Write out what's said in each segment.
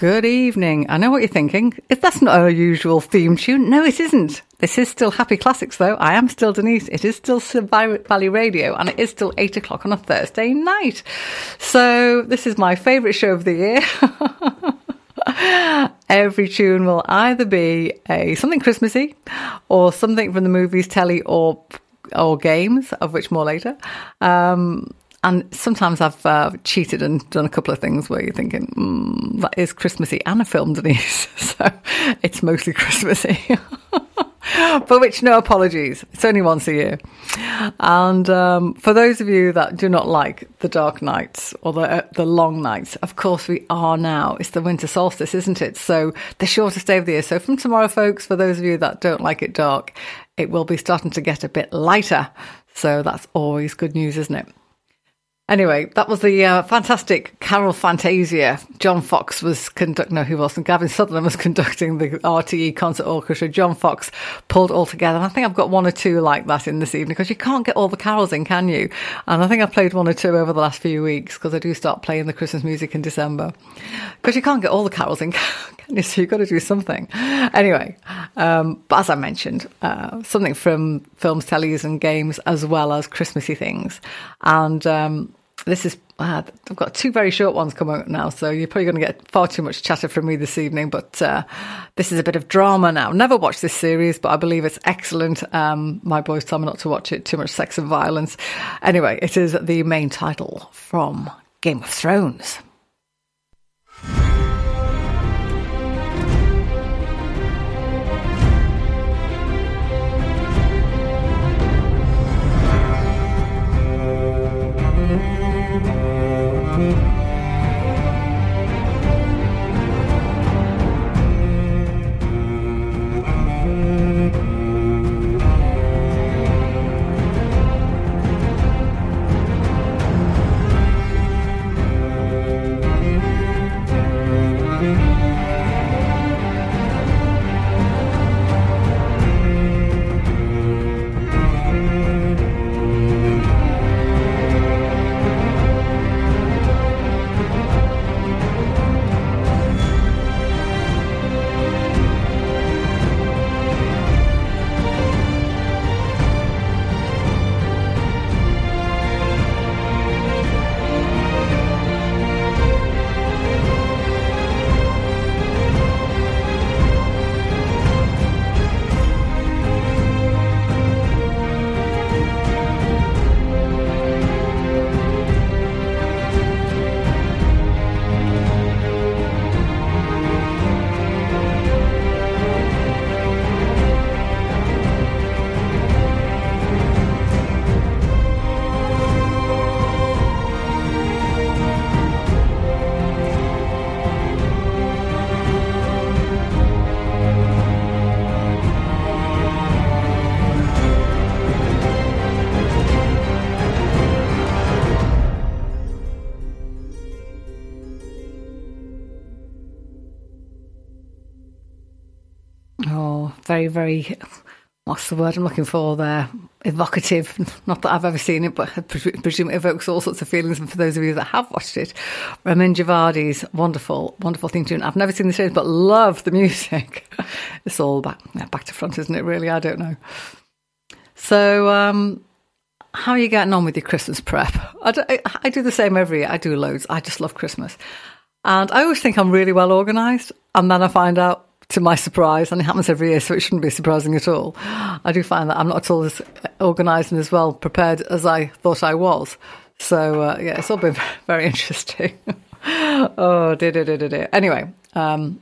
Good evening. I know what you're thinking. That's not our usual theme tune. No, it isn't. This is still Happy Classics, though. I am still Denise. It is still Survivor Valley Radio, and it is still 8 o'clock on a Thursday night. So this is my favourite show of the year. Every tune will either be something Christmassy or something from the movies, telly, or games, of which more later. And sometimes I've cheated and done a couple of things where you're thinking, that is Christmassy and a film, Denise. So it's mostly Christmassy. For which, no apologies. It's only once a year. And for those of you that do not like the dark nights or the long nights, of course we are now. It's the winter solstice, isn't it? So the shortest day of the year. So from tomorrow, folks, for those of you that don't like it dark, it will be starting to get a bit lighter. So that's always good news, isn't it? Anyway, that was the fantastic Carol Fantasia. John Fox was conducting, no, who wasn't? Gavin Sutherland was conducting the RTE Concert Orchestra. John Fox pulled all together. And I think I've got one or two like that in this evening because you can't get all the carols in, can you? And I think I've played one or two over the last few weeks because I do start playing the Christmas music in December. Because you can't get all the carols in, can you? So you've got to do something. Anyway, but as I mentioned, something from films, tellies and games as well as Christmassy things. And this is, I've got two very short ones coming up now, so you're probably going to get far too much chatter from me this evening, but this is a bit of drama now. Never watched this series, but I believe it's excellent. My boys tell me not to watch it, too much sex and violence. Anyway, it is the main title from Game of Thrones. Very, very, what's the word I'm looking for there? Evocative. Not that I've ever seen it, but I presume it evokes all sorts of feelings. And for those of you that have watched it, Ramin Djawadi's wonderful, wonderful theme tune. I've never seen the series, but love the music. It's all back to front, isn't it, really? I don't know. So, how are you getting on with your Christmas prep? I do the same every year. I do loads. I just love Christmas. And I always think I'm really well organised. And then I find out, to my surprise, and it happens every year, so it shouldn't be surprising at all. I do find that I'm not at all as organised and as well prepared as I thought I was. So, yeah, it's all been very interesting. Oh, dear. Anyway, shall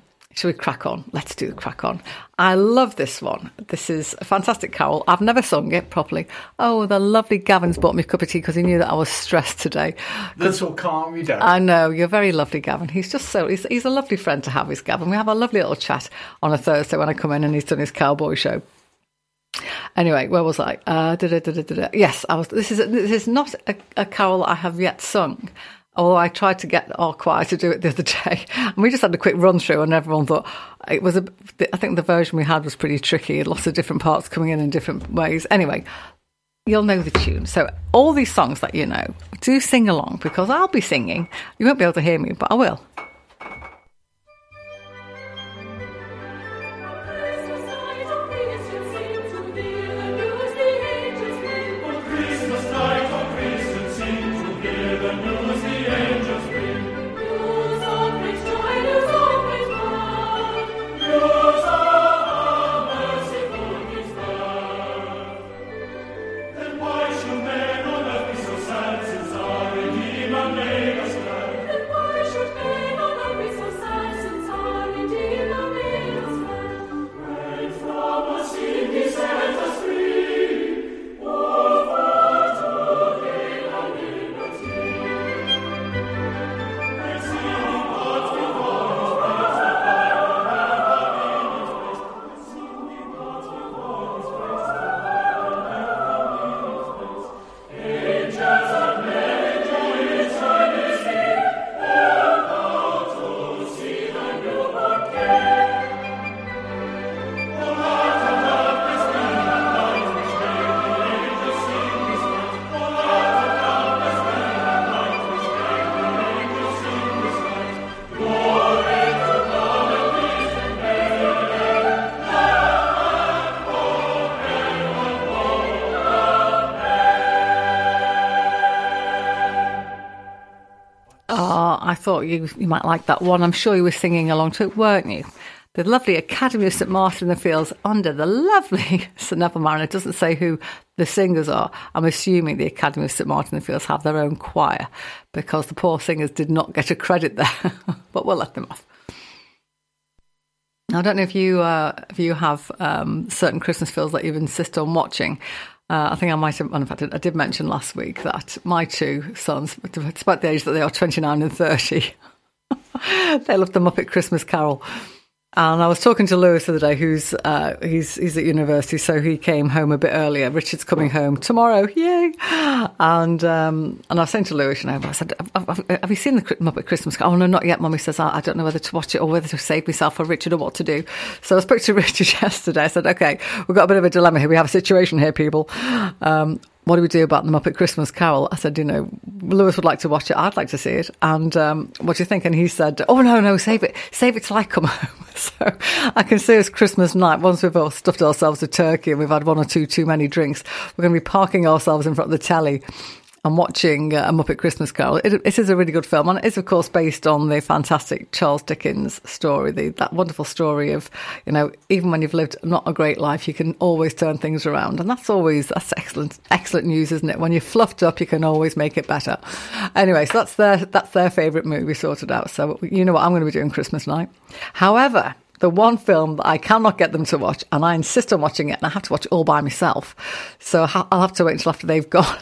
we crack on? Let's do the crack on. I love this one. This is a fantastic carol. I've never sung it properly. Oh, the lovely Gavin's bought me a cup of tea because he knew that I was stressed today. This will calm you down. I know. You're very lovely, Gavin. He's just so... He's a lovely friend to have, is Gavin. We have a lovely little chat on a Thursday when I come in and he's done his cowboy show. Anyway, where was I? Yes, I was... This is not a carol I have yet sung. Although I tried to get our choir to do it the other day. And we just had a quick run through and everyone thought it was I think the version we had was pretty tricky. Lots of different parts coming in different ways. Anyway, you'll know the tune. So all these songs that you know, do sing along because I'll be singing. You won't be able to hear me, but I will. what? I thought you might like that one. I'm sure you were singing along to it, weren't you? The lovely Academy of St. Martin in the Fields under the lovely Sir Neville Mariner. It doesn't say who the singers are. I'm assuming the Academy of St. Martin in the Fields have their own choir because the poor singers did not get a credit there, but we'll let them off. Now, I don't know if you have certain Christmas films that you insist on watching. I think I might have, in fact, I did mention last week that my two sons, despite the age that they are, 29 and 30, they love the Muppet Christmas Carol. And I was talking to Lewis the other day, who's he's at university, so he came home a bit earlier. Richard's coming home tomorrow, yay! And I was saying to Lewis, you know, I said, "Have you seen the Muppet Christmas Carol?" "Oh no, not yet, Mummy." Says, "I don't know whether to watch it or whether to save myself for Richard or what to do." So I spoke to Richard yesterday. I said, "Okay, we've got a bit of a dilemma here. We have a situation here, people. What do we do about the Muppet Christmas Carol?" I said, "You know, Lewis would like to watch it. I'd like to see it. And what do you think?" And he said, "Oh, no, save it till I come home." So I can see it's Christmas night. Once we've all stuffed ourselves with turkey and we've had one or two too many drinks, we're going to be parking ourselves in front of the telly and watching A Muppet Christmas Carol. It is a really good film, and it is, of course, based on the fantastic Charles Dickens story, that wonderful story of, you know, even when you've lived not a great life, you can always turn things around. And that's excellent news, isn't it? When you're fluffed up, you can always make it better. Anyway, so that's their favourite movie sorted out. So you know what I'm going to be doing Christmas night. However, the one film that I cannot get them to watch, and I insist on watching it, and I have to watch it all by myself, so I'll have to wait until after they've gone.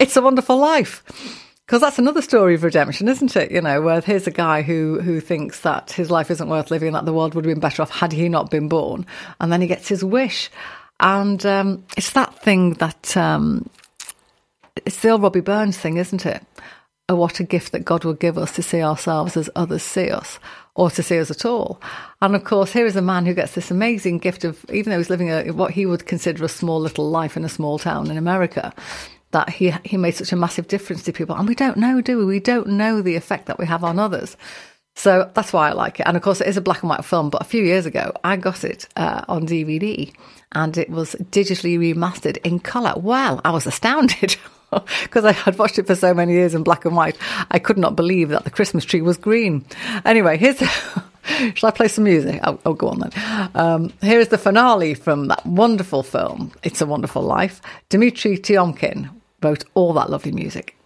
It's a Wonderful Life, because that's another story of redemption, isn't it? You know, where here's a guy who thinks that his life isn't worth living, that the world would have been better off had he not been born, and then he gets his wish. And it's that thing that it's the old Robbie Burns thing, isn't it? Oh, what a gift that God will give us to see ourselves as others see us, or to see us at all. And of course, here is a man who gets this amazing gift of, even though he's living what he would consider a small little life in a small town in America, that he made such a massive difference to people. And we don't know, do we? We don't know the effect that we have on others. So that's why I like it. And of course, it is a black and white film, but a few years ago, I got it on DVD, and it was digitally remastered in colour. Wow, I was astounded. Because I had watched it for so many years in black and white, I could not believe that the Christmas tree was green. Anyway, shall I play some music? Oh, go on then. Here is the finale from that wonderful film, It's a Wonderful Life. Dmitri Tiomkin wrote all that lovely music.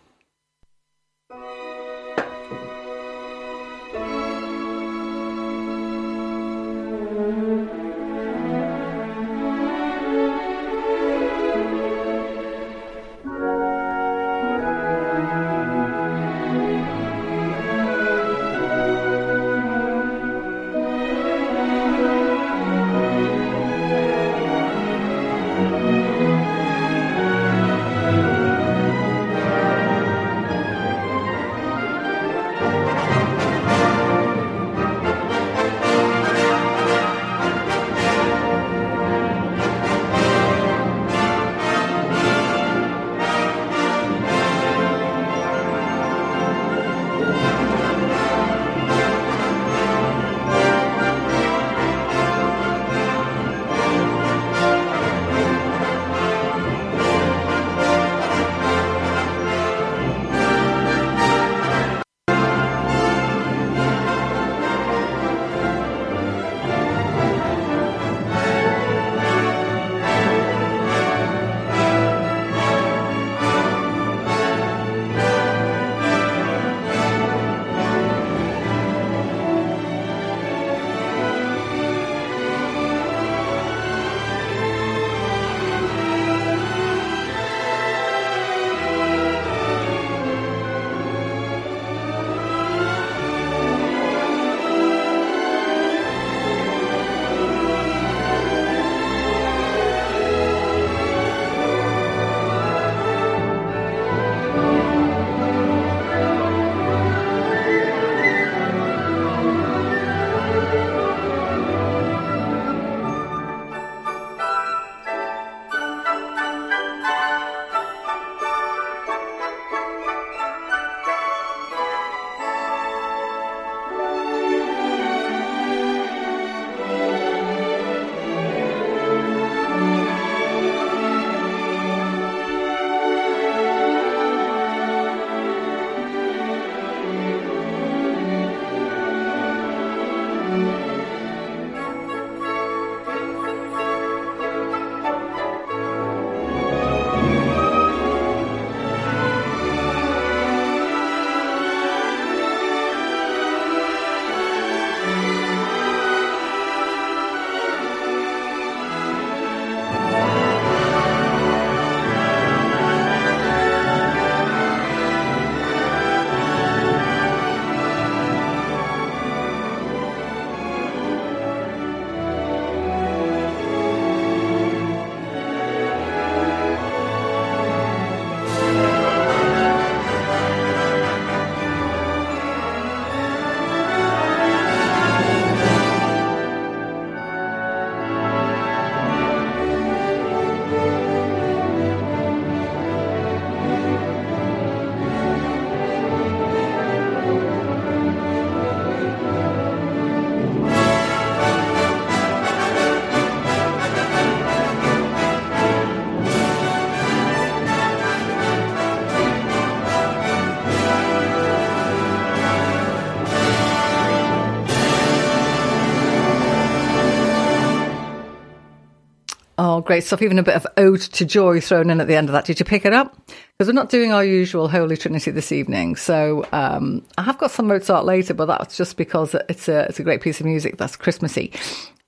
great stuff, even a bit of Ode to Joy thrown in at the end of that. Did you pick it up? Because we're not doing our usual Holy Trinity this evening. So I have got some Mozart later, but that's just because it's a great piece of music that's Christmassy,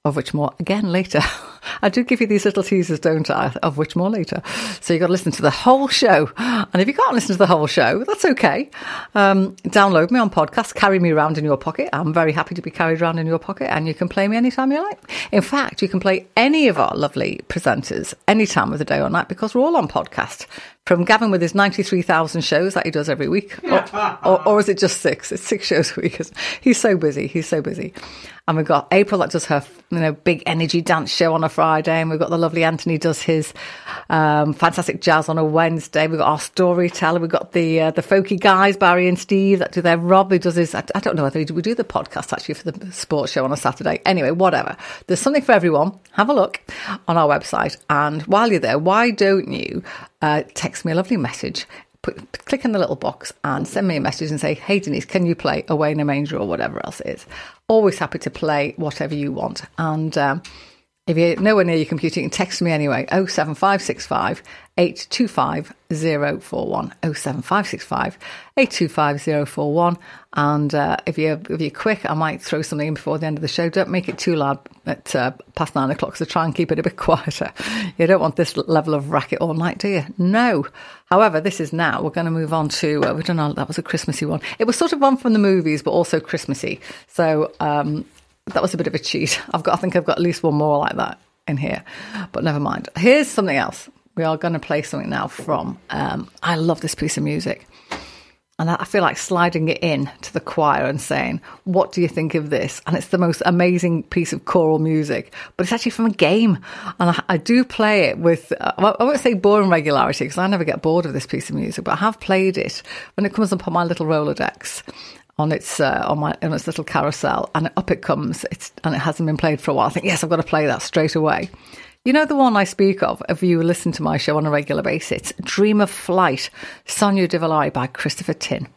of which more again later. I do give you these little teasers, don't I? Of which more later. So you've got to listen to the whole show. And if you can't listen to the whole show, that's okay. Download me on podcast, carry me around in your pocket. I'm very happy to be carried around in your pocket, and you can play me anytime you like. In fact, you can play any of our lovely presenters any time of the day or night, because we're all on podcast. From Gavin with his 93,000 shows that he does every week. Or is it just six? It's six shows a week. He's so busy. He's so busy. And we've got April that does her, you know, big energy dance show on a Friday. And we've got the lovely Anthony does his fantastic jazz on a Wednesday. We've got our storyteller. We've got the folky guys, Barry and Steve, that do their Rob, who does his, I don't know whether we do the podcast actually for the sports show on a Saturday. Anyway, whatever. There's something for everyone. Have a look on our website. And while you're there, why don't you text me a lovely message, click in the little box and send me a message and say, hey Denise, can you play Away in a Manger or whatever else it is? Always happy to play whatever you want. And if you're nowhere near your computer, you can text me anyway, 07565 825041, 07565 825041. And if you're quick, I might throw something in before the end of the show. Don't make it too loud at past 9 o'clock, so try and keep it a bit quieter. You don't want this level of racket all night, do you? No. However, this is now. We're going to move on to, we don't know, that was a Christmassy one. It was sort of one from the movies, but also Christmassy. So that was a bit of a cheat. I think I've got at least one more like that in here, but never mind. Here's something else. We are going to play something now from, I love this piece of music. And I feel like sliding it in to the choir and saying, what do you think of this? And it's the most amazing piece of choral music, but it's actually from a game. And I do play it with, I won't say boring regularity, because I never get bored of this piece of music, but I have played it when it comes up on my little Rolodex, on its little carousel, and up it comes, and it hasn't been played for a while. I think, yes, I've got to play that straight away. You know the one I speak of, if you listen to my show on a regular basis, Dream of Flight, Sonia Divalari by Christopher Tin.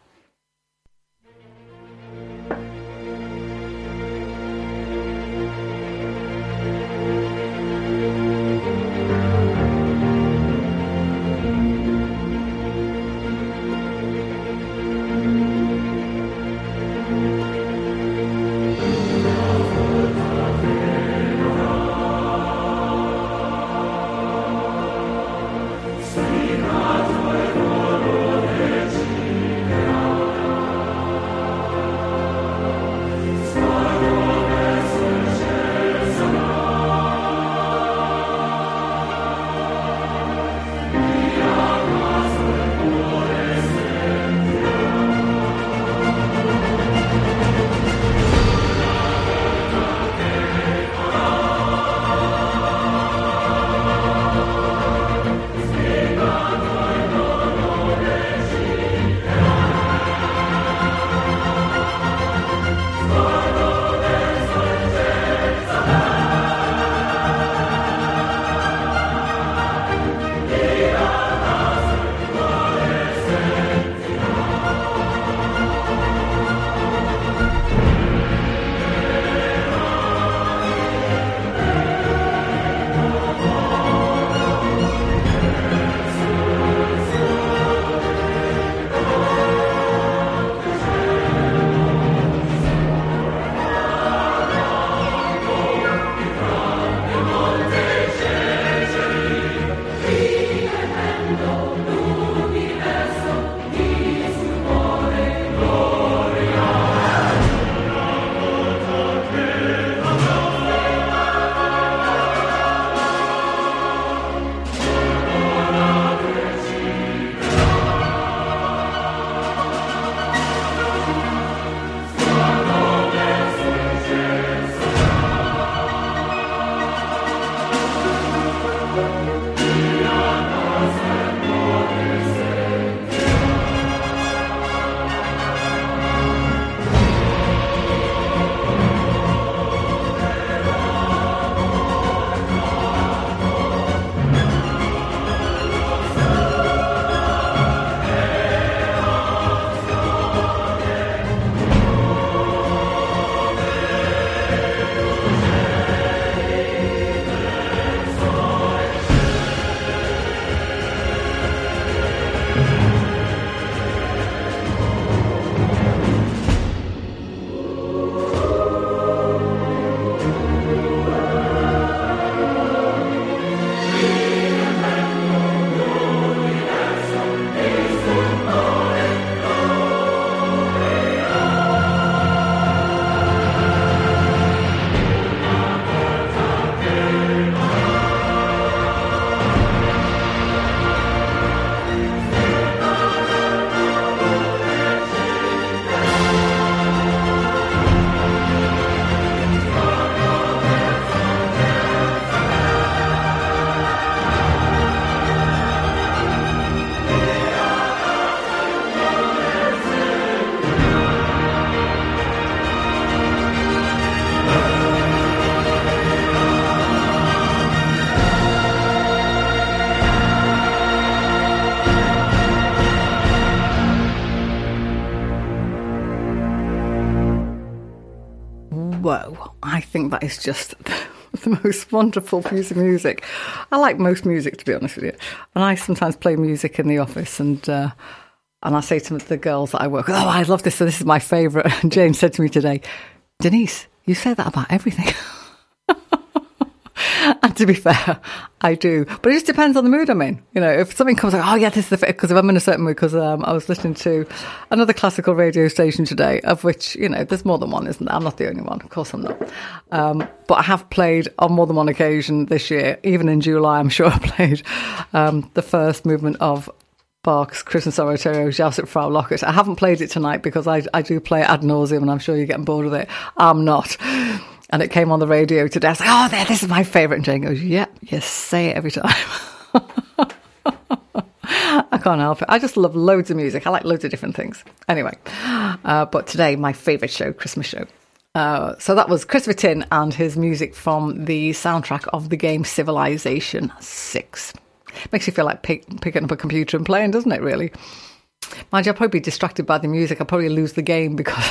Whoa, I think that is just the most wonderful piece of music. I like most music, to be honest with you. And I sometimes play music in the office, and I say to the girls that I work with, oh, I love this, so this is my favourite. And James said to me today, Denise, you say that about everything. And to be fair, I do. But it just depends on the mood I'm in. You know, if something comes like, oh, yeah, this is the fit, because if I'm in a certain mood, because I was listening to another classical radio station today, of which, you know, there's more than one, isn't there? I'm not the only one. Of course I'm not. But I have played on more than one occasion this year, even in July, I'm sure I played the first movement of Bach's Christmas Oratorio, Jauset Frau Locket. I haven't played it tonight because I do play ad nauseum, and I'm sure you're getting bored of it. I'm not. And it came on the radio today. I was like, oh, there, this is my favourite. And Jane goes, yep, you say it every time. I can't help it. I just love loads of music. I like loads of different things. Anyway, but today, my favourite show, Christmas show. So that was Christopher Tin and his music from the soundtrack of the game Civilization 6. Makes you feel like picking up a computer and playing, doesn't it, really? Mind you, I'll probably be distracted by the music. I'll probably lose the game because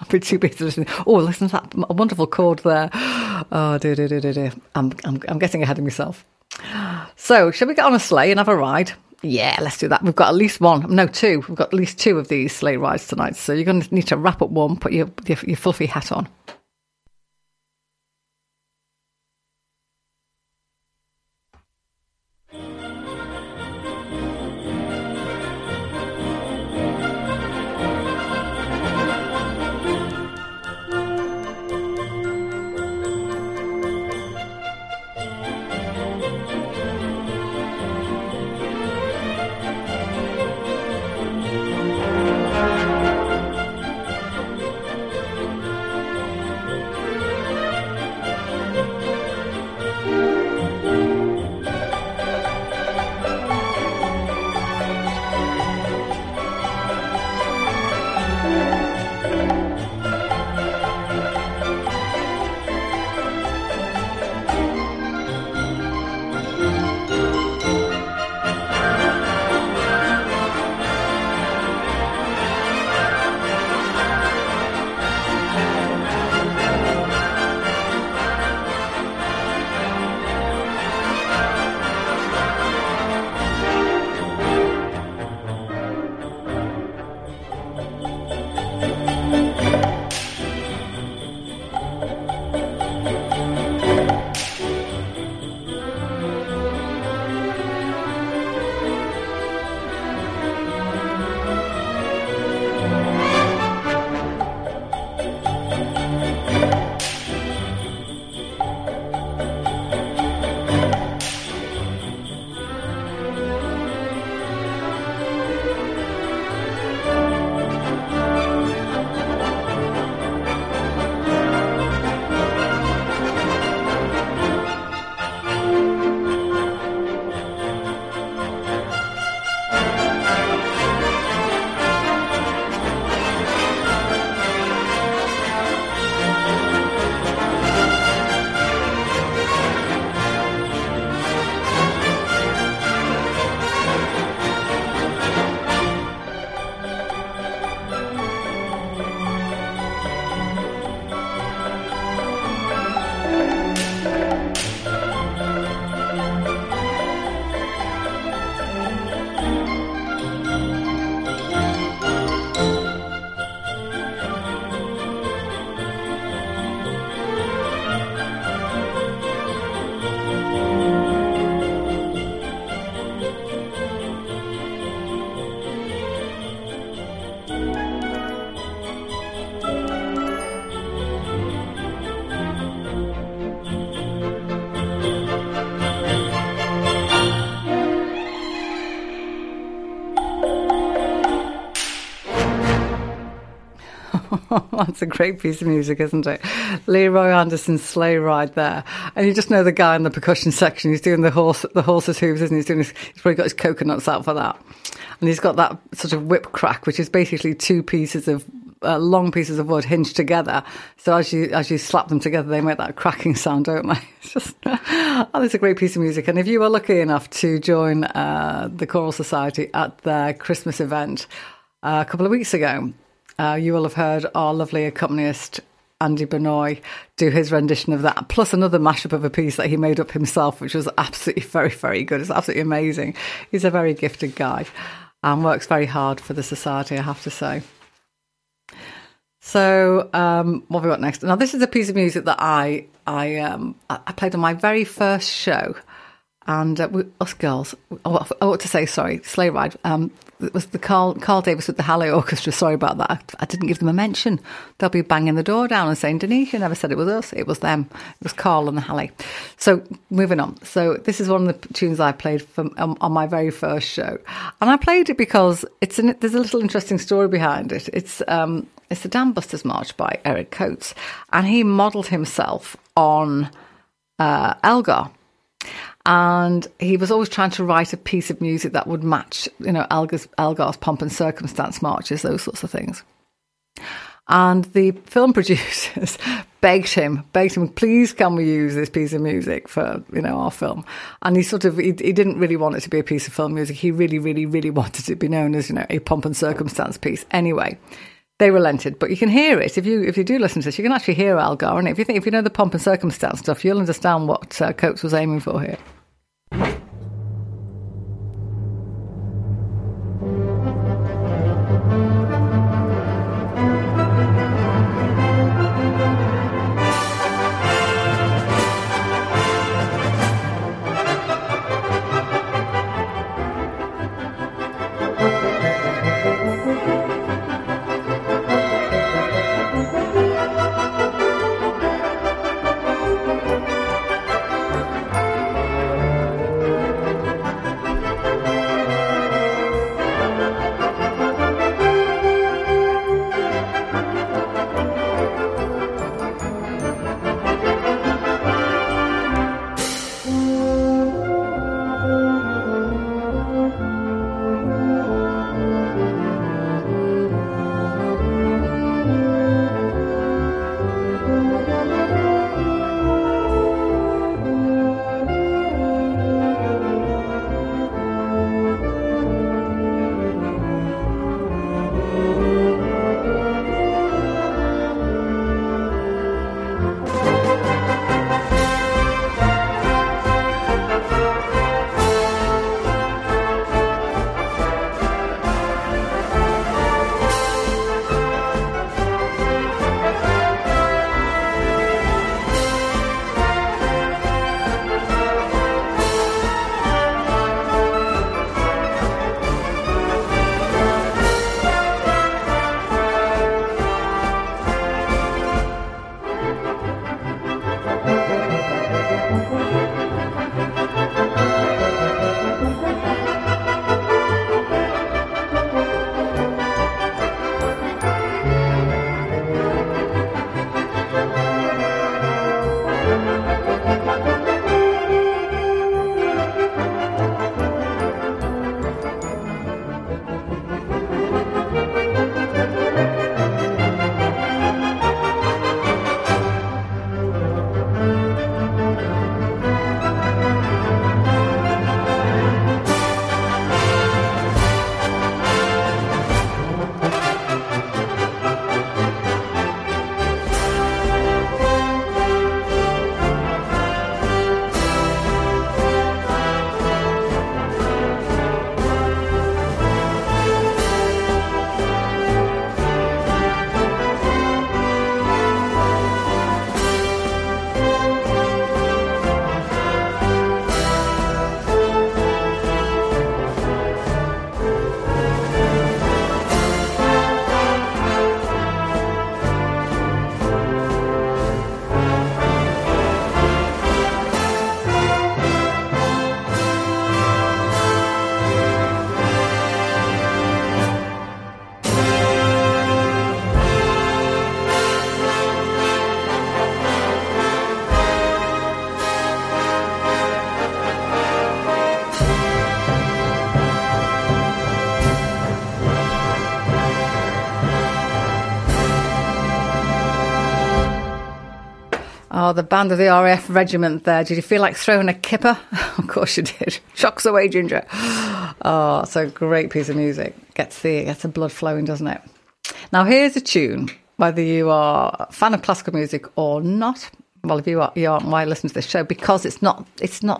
I'll be too busy listening. Oh, listen to that wonderful chord there. Oh, dear. I'm getting ahead of myself. So, shall we get on a sleigh and have a ride? Yeah, let's do that. We've got at least one. No, two. We've got at least two of these sleigh rides tonight. So you're going to need to wrap up one, put your fluffy hat on. That's a great piece of music, isn't it? Leroy Anderson's sleigh ride there. And you just know the guy in the percussion section, he's doing the horse's hooves, isn't he? He's probably got his coconuts out for that. And he's got that sort of whip crack, which is basically two pieces of long pieces of wood hinged together. So as you slap them together, they make that cracking sound, don't they? It's just, it's a great piece of music. And if you were lucky enough to join the Choral Society at their Christmas event a couple of weeks ago, you will have heard our lovely accompanist, Andy Benoy do his rendition of that, plus another mashup of a piece that he made up himself, which was absolutely very, very good. It's absolutely amazing. He's a very gifted guy and works very hard for the society, I have to say. So what have we got next? Now, this is a piece of music that I played on my very first show. And Sleigh Ride. It was the Carl Davis with the Halley Orchestra. Sorry about that. I didn't give them a mention. They'll be banging the door down and saying, Denise, you never said it was us. It was them. It was Carl and the Halley. So moving on. So this is one of the tunes I played on my very first show. And I played it because there's a little interesting story behind it. It's the Dam Busters March by Eric Coates. And he modelled himself on Elgar. And he was always trying to write a piece of music that would match, Elgar's Pomp and Circumstance marches, those sorts of things. And the film producers begged him, please can we use this piece of music for, our film? And he didn't really want it to be a piece of film music. He really, really, really wanted it to be known as, a Pomp and Circumstance piece. Anyway, they relented, but you can hear it if you do listen to this. You can actually hear Elgar, and if you know the Pomp and Circumstance stuff, you'll understand what Coates was aiming for here. Oh, the band of the RAF regiment there. Did you feel like throwing a kipper? Of course you did. Shocks away, Ginger. Oh, it's a great piece of music. Gets the blood flowing, doesn't it? Now, here's a tune whether you are a fan of classical music or not. Well, if you are, you aren't, why listen to this show? Because it's not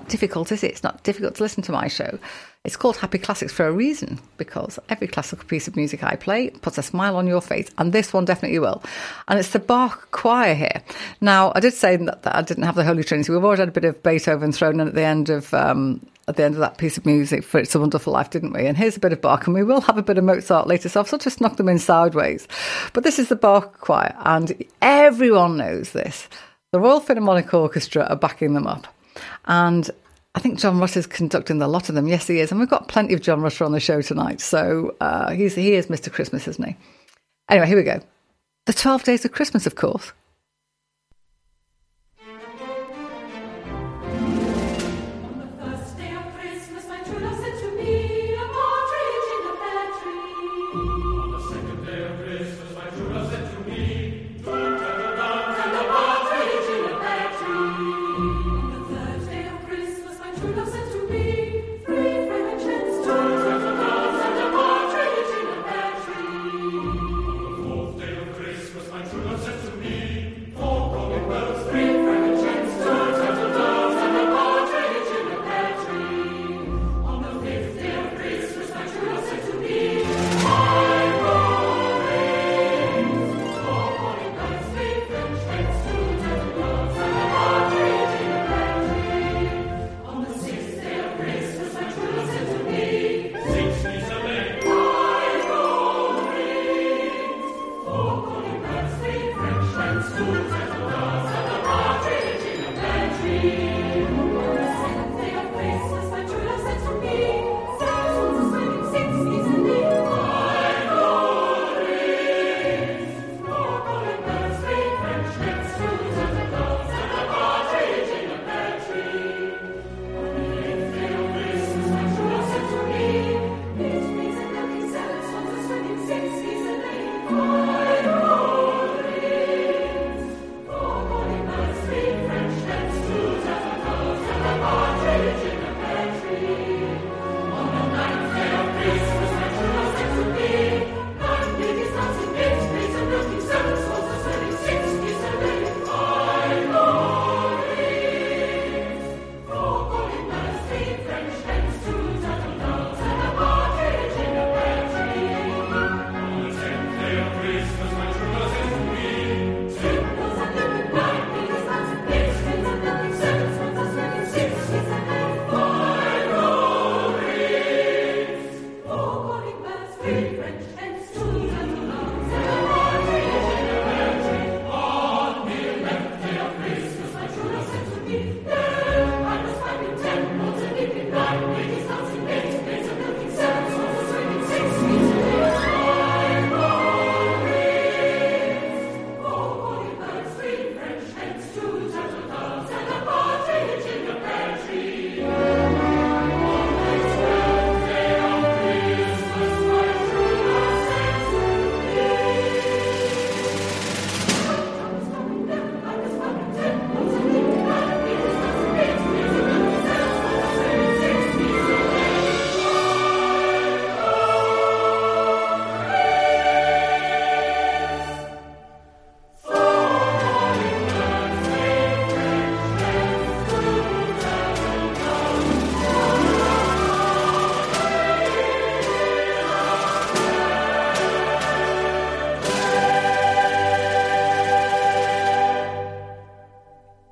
difficult, is it? It's not difficult to listen to my show. It's called Happy Classics for a reason, because every classical piece of music I play puts a smile on your face, and this one definitely will. And it's the Bach Choir here. Now, I did say that I didn't have the Holy Trinity. We've already had a bit of Beethoven thrown in at the end of that piece of music for It's a Wonderful Life, didn't we? And here's a bit of Bach, and we will have a bit of Mozart later, so I've sort of just knocked them in sideways. But this is the Bach Choir, and everyone knows this. The Royal Philharmonic Orchestra are backing them up. And I think John Rutter's conducting a lot of them. Yes, he is. And we've got plenty of John Rutter on the show tonight. So he is Mr. Christmas, isn't he? Anyway, here we go. The 12 Days of Christmas, of course.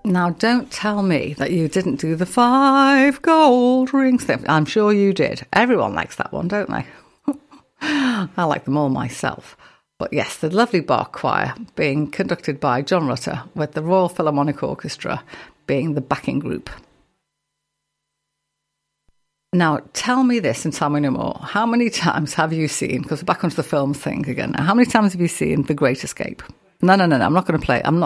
Now, don't tell me that you didn't do the 5 gold rings thing. I'm sure you did. Everyone likes that one, don't they? I like them all myself. But yes, the lovely Bach Choir being conducted by John Rutter with the Royal Philharmonic Orchestra being the backing group. Now, tell me this and tell me no more. How many times have you seen, because we're back onto the film thing again now, how many times have you seen The Great Escape? No, I'm not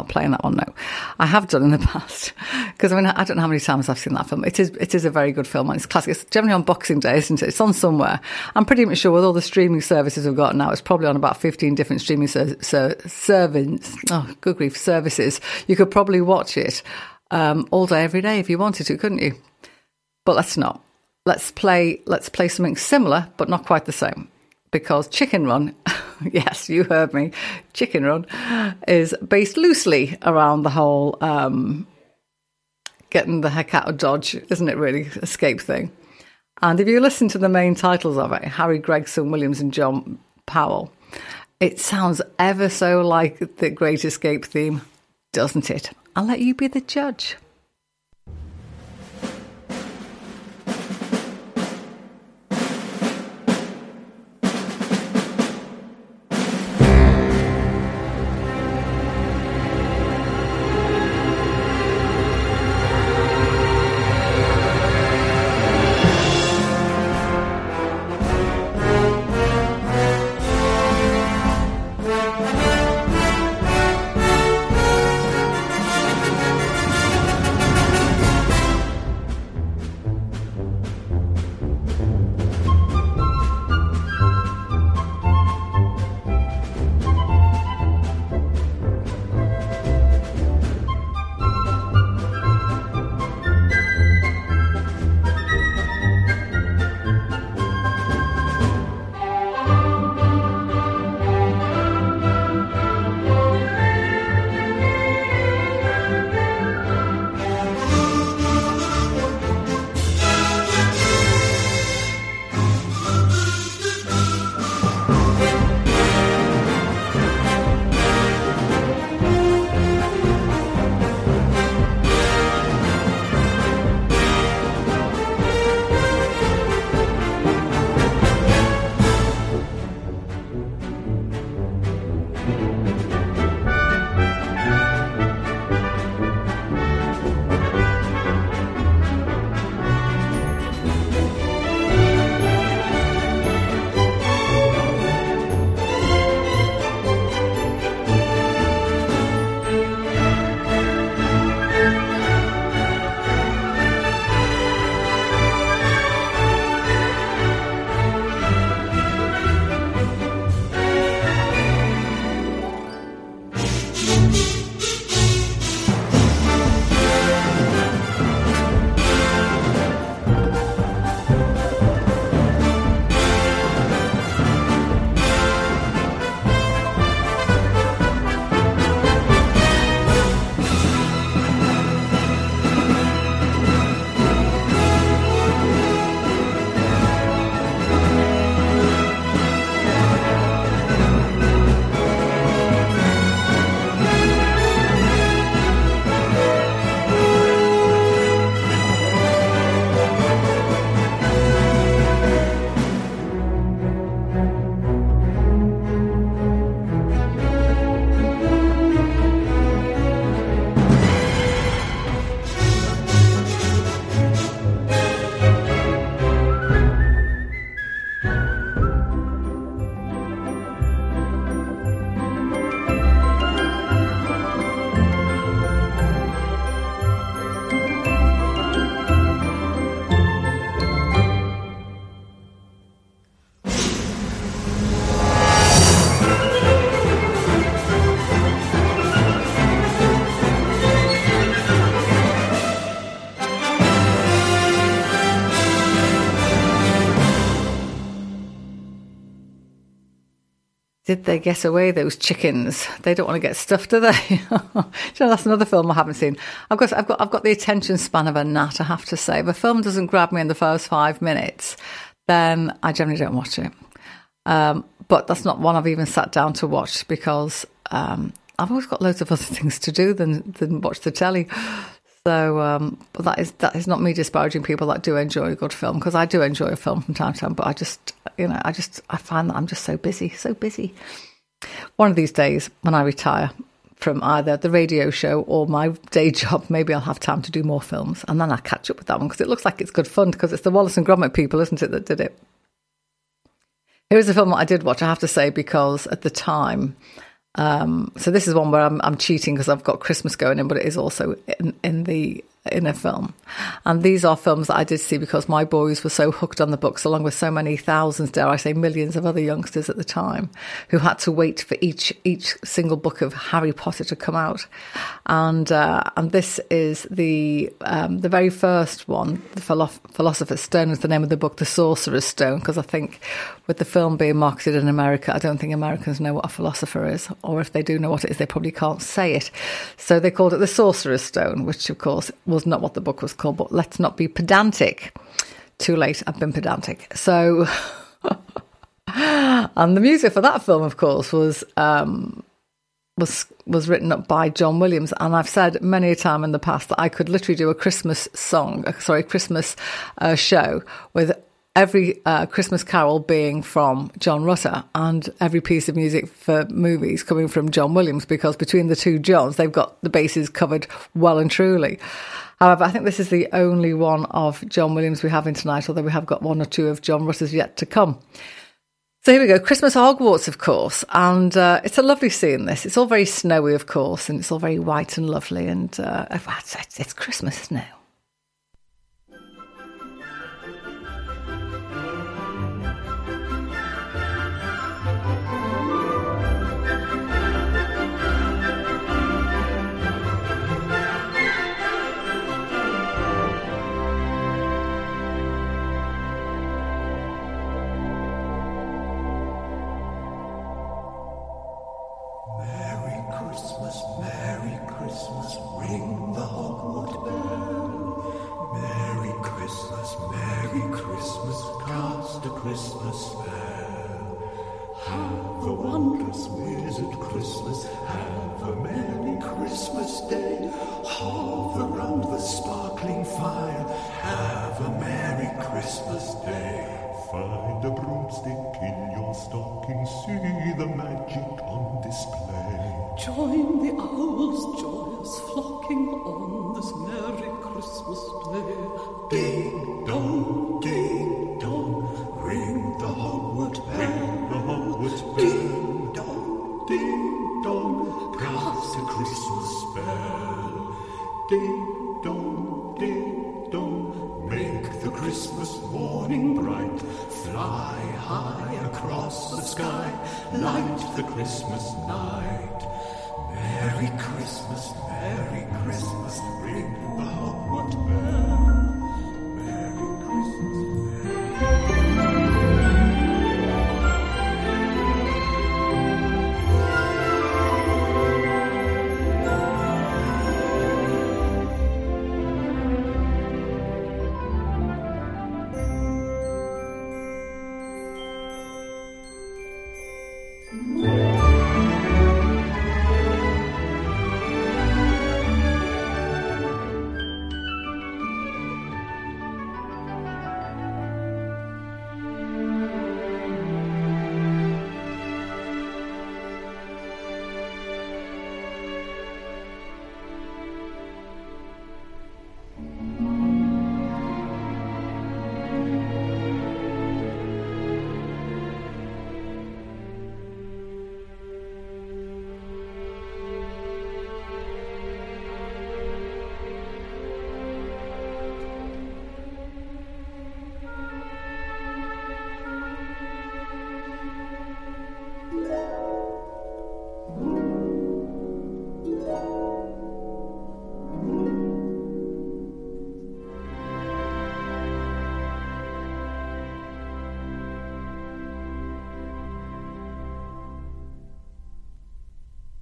playing that one, no. I have done in the past. Because, I mean, I don't know how many times I've seen that film. It is a very good film, and it's classic. It's generally on Boxing Day, isn't it? It's on somewhere. I'm pretty much sure with all the streaming services we've got now, it's probably on about 15 different streaming services. You could probably watch it all day, every day if you wanted to, couldn't you? But let's not. Let's play something similar, but not quite the same. Because Chicken Run... yes, you heard me, Chicken Run, is based loosely around the whole getting the heck out of Dodge, isn't it really, escape thing. And if you listen to the main titles of it, Harry Gregson Williams and John Powell, it sounds ever so like the Great Escape theme, doesn't it? I'll let you be the judge. Did they get away, those chickens? They don't want to get stuffed, do they? That's another film I haven't seen. I've got the attention span of a gnat, I have to say. If a film doesn't grab me in the first 5 minutes, then I generally don't watch it. But that's not one I've even sat down to watch because I've always got loads of other things to do than watch the telly. So, but that is not me disparaging people that do enjoy a good film, because I do enjoy a film from time to time. But I find that I'm just so busy. One of these days, when I retire from either the radio show or my day job, maybe I'll have time to do more films, and then I'll catch up with that one because it looks like it's good fun. Because it's the Wallace and Gromit people, isn't it, that did it? Here is a film that I did watch, I have to say, because at the time. So this is one where I'm cheating because I've got Christmas going in, but it is also in the in a film. And these are films that I did see because my boys were so hooked on the books, along with so many thousands, dare I say millions of other youngsters at the time, who had to wait for each single book of Harry Potter to come out. And this is the very first one, The Philosopher's Stone is the name of the book, The Sorcerer's Stone, because I think with the film being marketed in America, I don't think Americans know what a philosopher is, or if they do know what it is, they probably can't say it. So they called it The Sorcerer's Stone, which of course was not what the book was called, but let's not be pedantic. Too late, I've been pedantic. So, and the music for that film, of course, was written up by John Williams. And I've said many a time in the past that I could literally do a Christmas show with every Christmas Carol being from John Rutter and every piece of music for movies coming from John Williams, because between the two Johns, they've got the bases covered well and truly. However, I think this is the only one of John Williams we have in tonight, although we have got one or two of John Rutter's yet to come. So here we go, Christmas Hogwarts, of course, and it's a lovely scene, this. It's all very snowy, of course, and it's all very white and lovely, and it's Christmas now.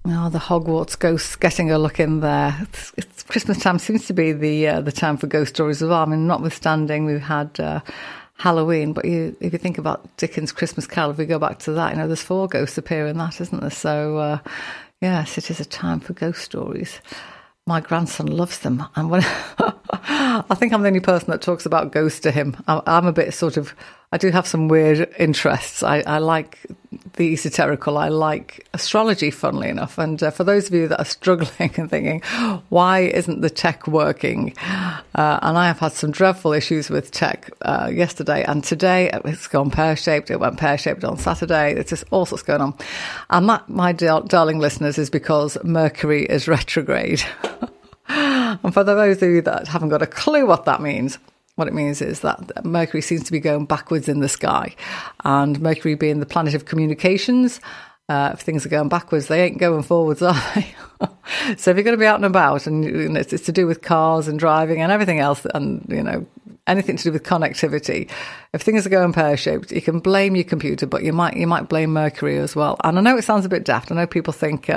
Oh, the Hogwarts ghosts getting a look in there. It's Christmas time seems to be the time for ghost stories as well. I mean, notwithstanding, we've had Halloween, but if you think about Dickens' Christmas Carol, if we go back to that, you know, there's 4 ghosts appear in that, isn't there? So, yes, it is a time for ghost stories. My grandson loves them. And when I think I'm the only person that talks about ghosts to him. I'm a bit sort of... I do have some weird interests. I like the esoterical. I like astrology, funnily enough. And for those of you that are struggling and thinking, why isn't the tech working? And I have had some dreadful issues with tech yesterday and today. It's gone pear-shaped. It went pear-shaped on Saturday. It's just all sorts going on. And that, my darling listeners, is because Mercury is retrograde. And for those of you that haven't got a clue what that means, what it means is that Mercury seems to be going backwards in the sky. And Mercury being the planet of communications, if things are going backwards, they ain't going forwards, are they? So if you're going to be out and about, and you know, it's to do with cars and driving and everything else, and you know, anything to do with connectivity, if things are going pear-shaped, you can blame your computer, but you might blame Mercury as well. And I know it sounds a bit daft. I know people think,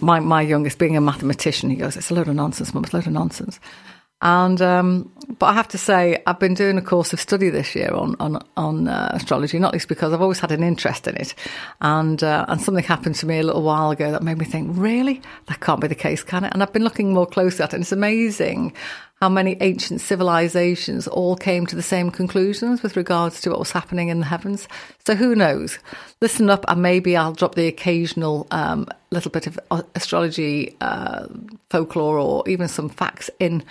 my youngest being a mathematician, he goes, "It's a load of nonsense, Mum. It's a load of nonsense." And but I have to say, I've been doing a course of study this year on astrology, not least because I've always had an interest in it. And something happened to me a little while ago that made me think, really? That can't be the case, can it? And I've been looking more closely at it, and it's amazing how many ancient civilizations all came to the same conclusions with regards to what was happening in the heavens. So who knows? Listen up, and maybe I'll drop the occasional little bit of astrology folklore or even some facts in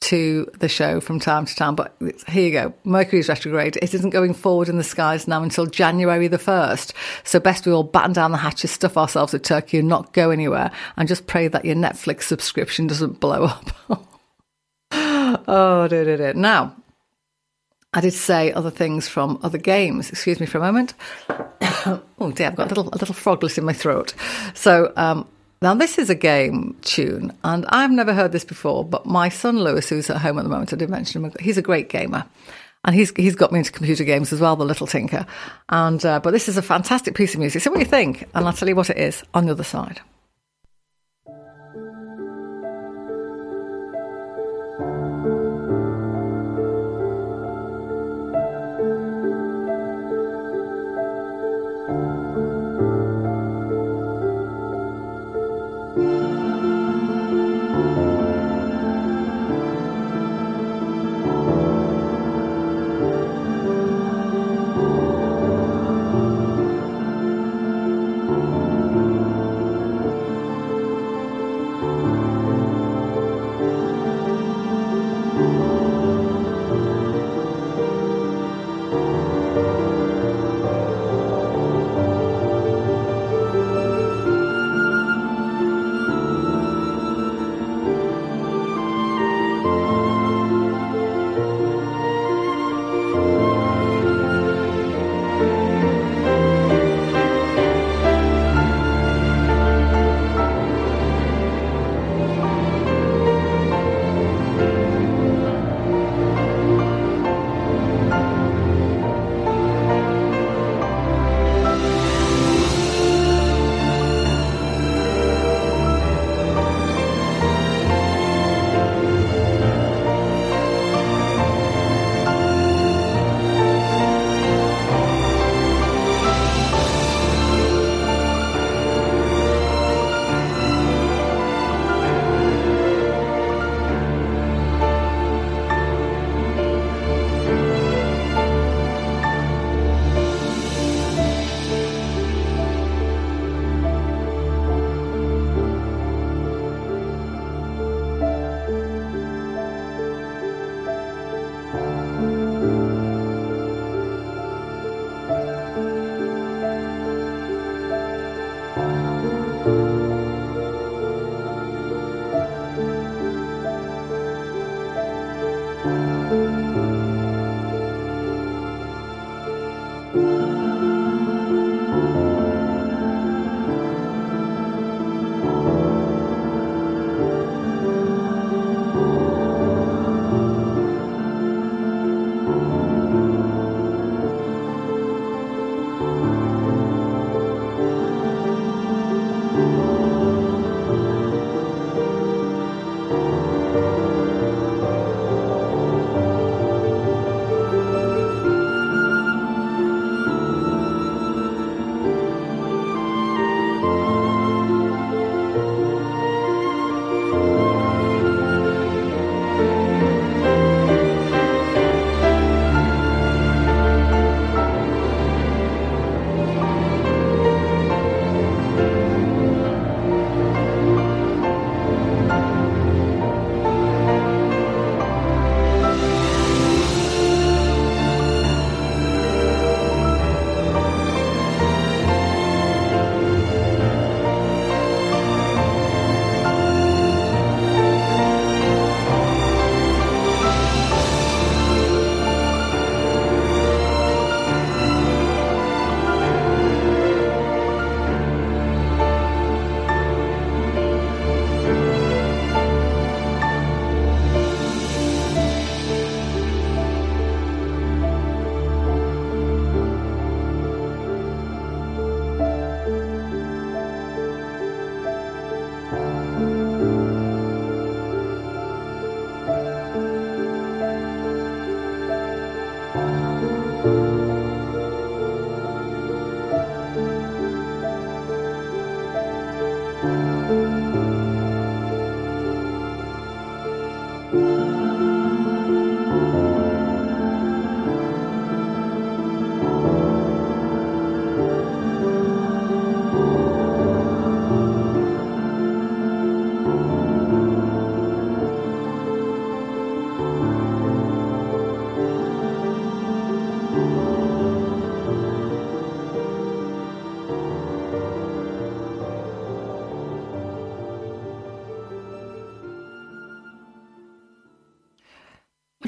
to the show from time to time. But here you go. Mercury is retrograde. It isn't going forward in the skies now until January the 1st. So best we all batten down the hatches, stuff ourselves with turkey and not go anywhere, and just pray that your Netflix subscription doesn't blow up. Oh, dear. Now, I did say other things from other games. Excuse me for a moment. Oh, dear, I've got a little froglet in my throat. So, now, this is a game tune, and I've never heard this before, but my son Lewis, who's at home at the moment, I did mention him, he's a great gamer, and he's got me into computer games as well, the little tinker. And but this is a fantastic piece of music. So what do you think? And I'll tell you what it is on the other side.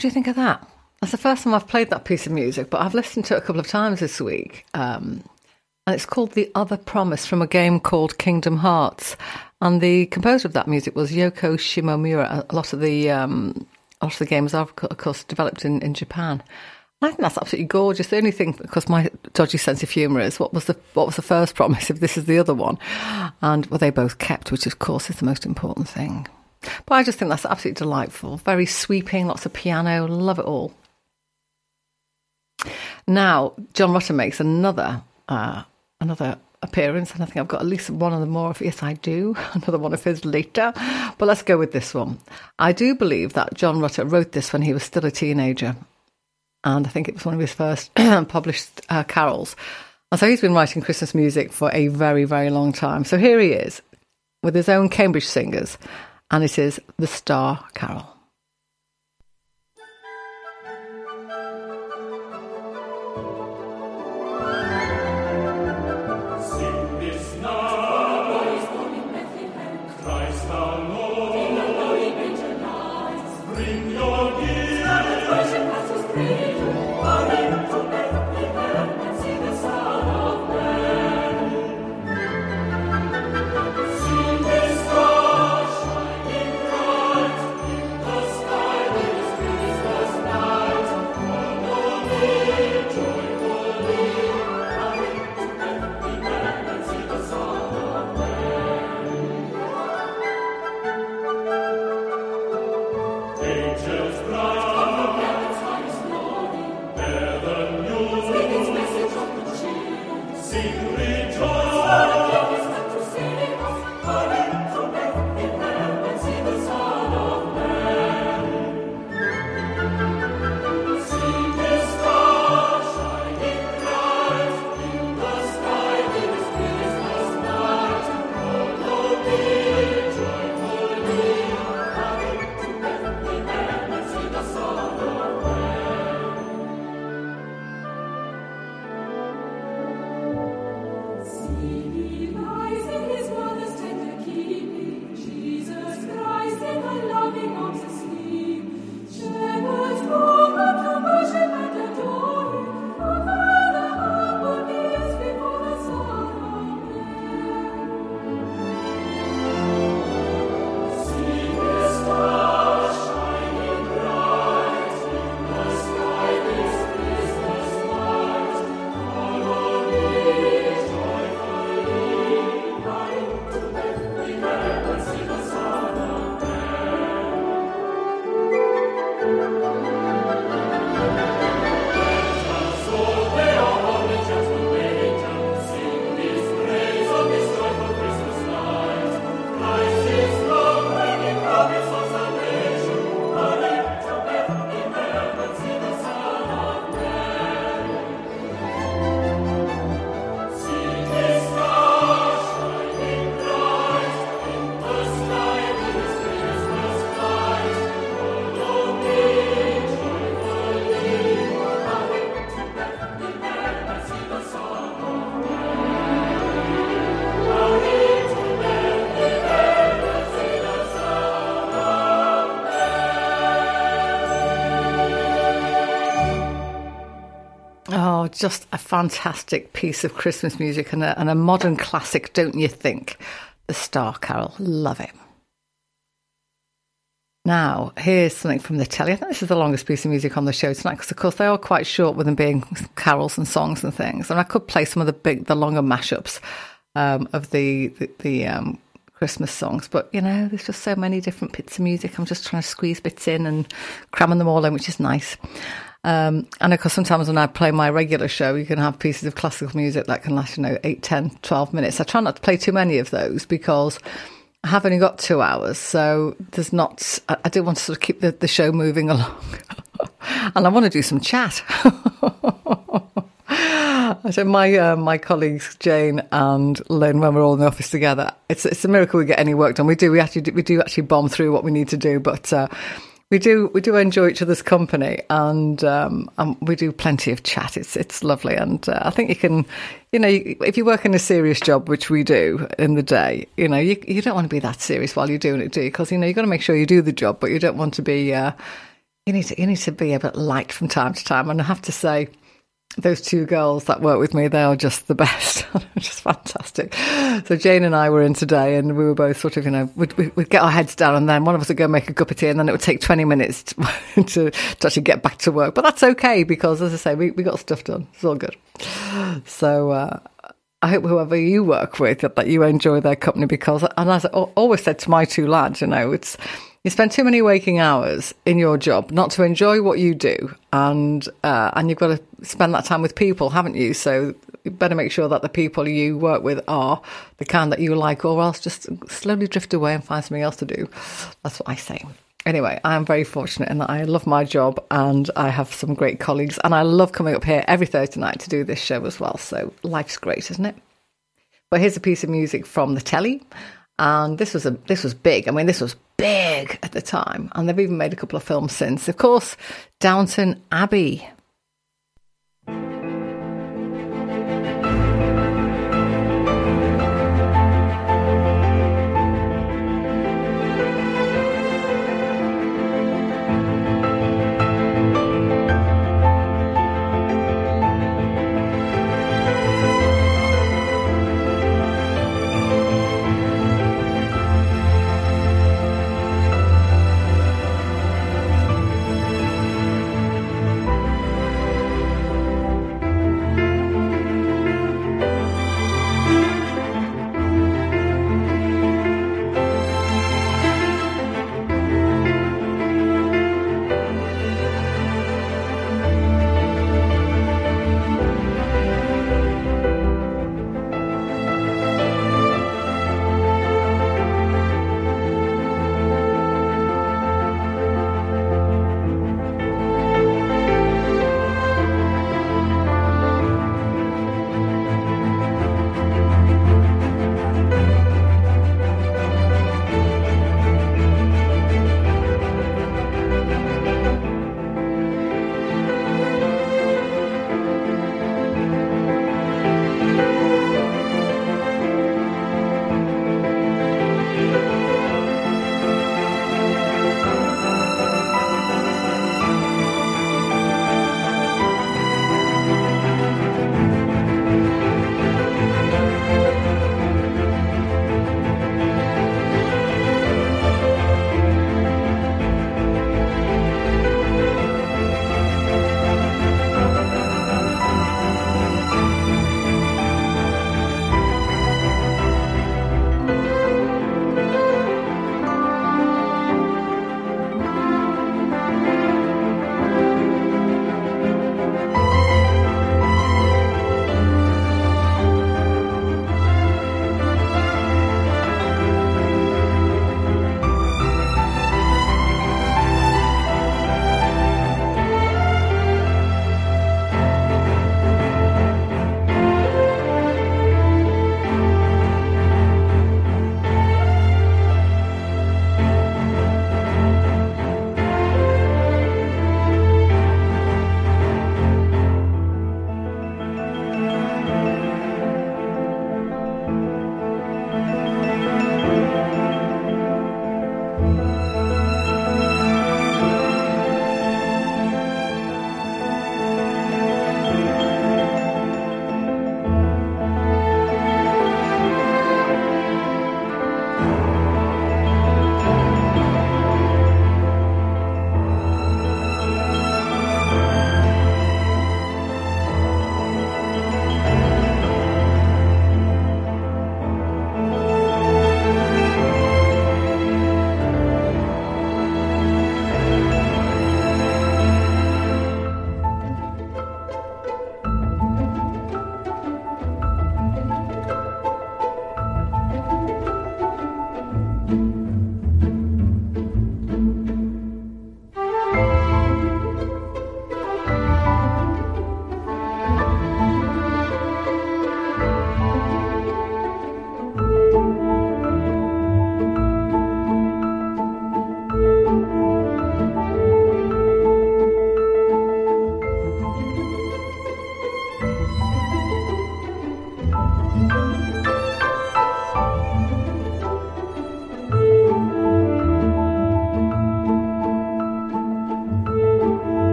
What do you think of that? That's the first time I've played that piece of music, but I've listened to it a couple of times this week. And it's called The Other Promise, from a game called Kingdom Hearts. And the composer of that music was Yoko Shimomura. A lot of the games are, of course, developed in Japan. I think that's absolutely gorgeous. The only thing, because my dodgy sense of humour is, what was the first promise if this is the other one? And were they both kept, which, of course, is the most important thing. But I just think that's absolutely delightful. Very sweeping, lots of piano, love it all. Now, John Rutter makes another appearance, and I think I've got at least one of them more. Yes, I do. Another one of his later. But let's go with this one. I do believe that John Rutter wrote this when he was still a teenager. And I think it was one of his first published carols. And so he's been writing Christmas music for a very, very long time. So here he is with his own Cambridge Singers, and it is The Star Carol. Just a fantastic piece of Christmas music and a modern classic, don't you think? The Star Carol. Love it. Now, here's something from the telly. I think this is the longest piece of music on the show tonight because, of course, they are quite short with them being carols and songs and things. And I could play some of the longer mashups of the Christmas songs. But, you know, there's just so many different bits of music. I'm just trying to squeeze bits in and cramming them all in, which is nice. And of course, sometimes when I play my regular show, you can have pieces of classical music that can last, 8, 10, 12 minutes. I try not to play too many of those because I have only got 2 hours. So there's not, I do want to sort of keep the show moving along. And I want to do some chat. So my colleagues Jane and Lynn, when we're all in the office together, it's a miracle we get any work done. We do actually bomb through what we need to do, but we do enjoy each other's company, and we do plenty of chat. It's lovely, and I think you can, if you work in a serious job, which we do in the day, you don't want to be that serious while you're doing it, do you? Because you've got to make sure you do the job, but you don't want to be. You need to be a bit light from time to time. And I have to say, those two girls that work with me, they are just the best. Just fantastic. So Jane and I were in today, and we were both sort of, we'd get our heads down, and then one of us would go make a cup of tea, and then it would take 20 minutes to actually get back to work. But that's okay, because as I say, we got stuff done. It's all good. So I hope whoever you work with, that you enjoy their company, because, and as I always said to my two lads, it's, you spend too many waking hours in your job not to enjoy what you do, and you've got to spend that time with people, haven't you? So you better make sure that the people you work with are the kind that you like, or else just slowly drift away and find something else to do. That's what I say. Anyway, I am very fortunate in that I love my job, and I have some great colleagues, and I love coming up here every Thursday night to do this show as well. So life's great, isn't it? But here's a piece of music from the telly. And this was big. This was big at the time. And they've even made a couple of films since. Of course, Downton Abbey.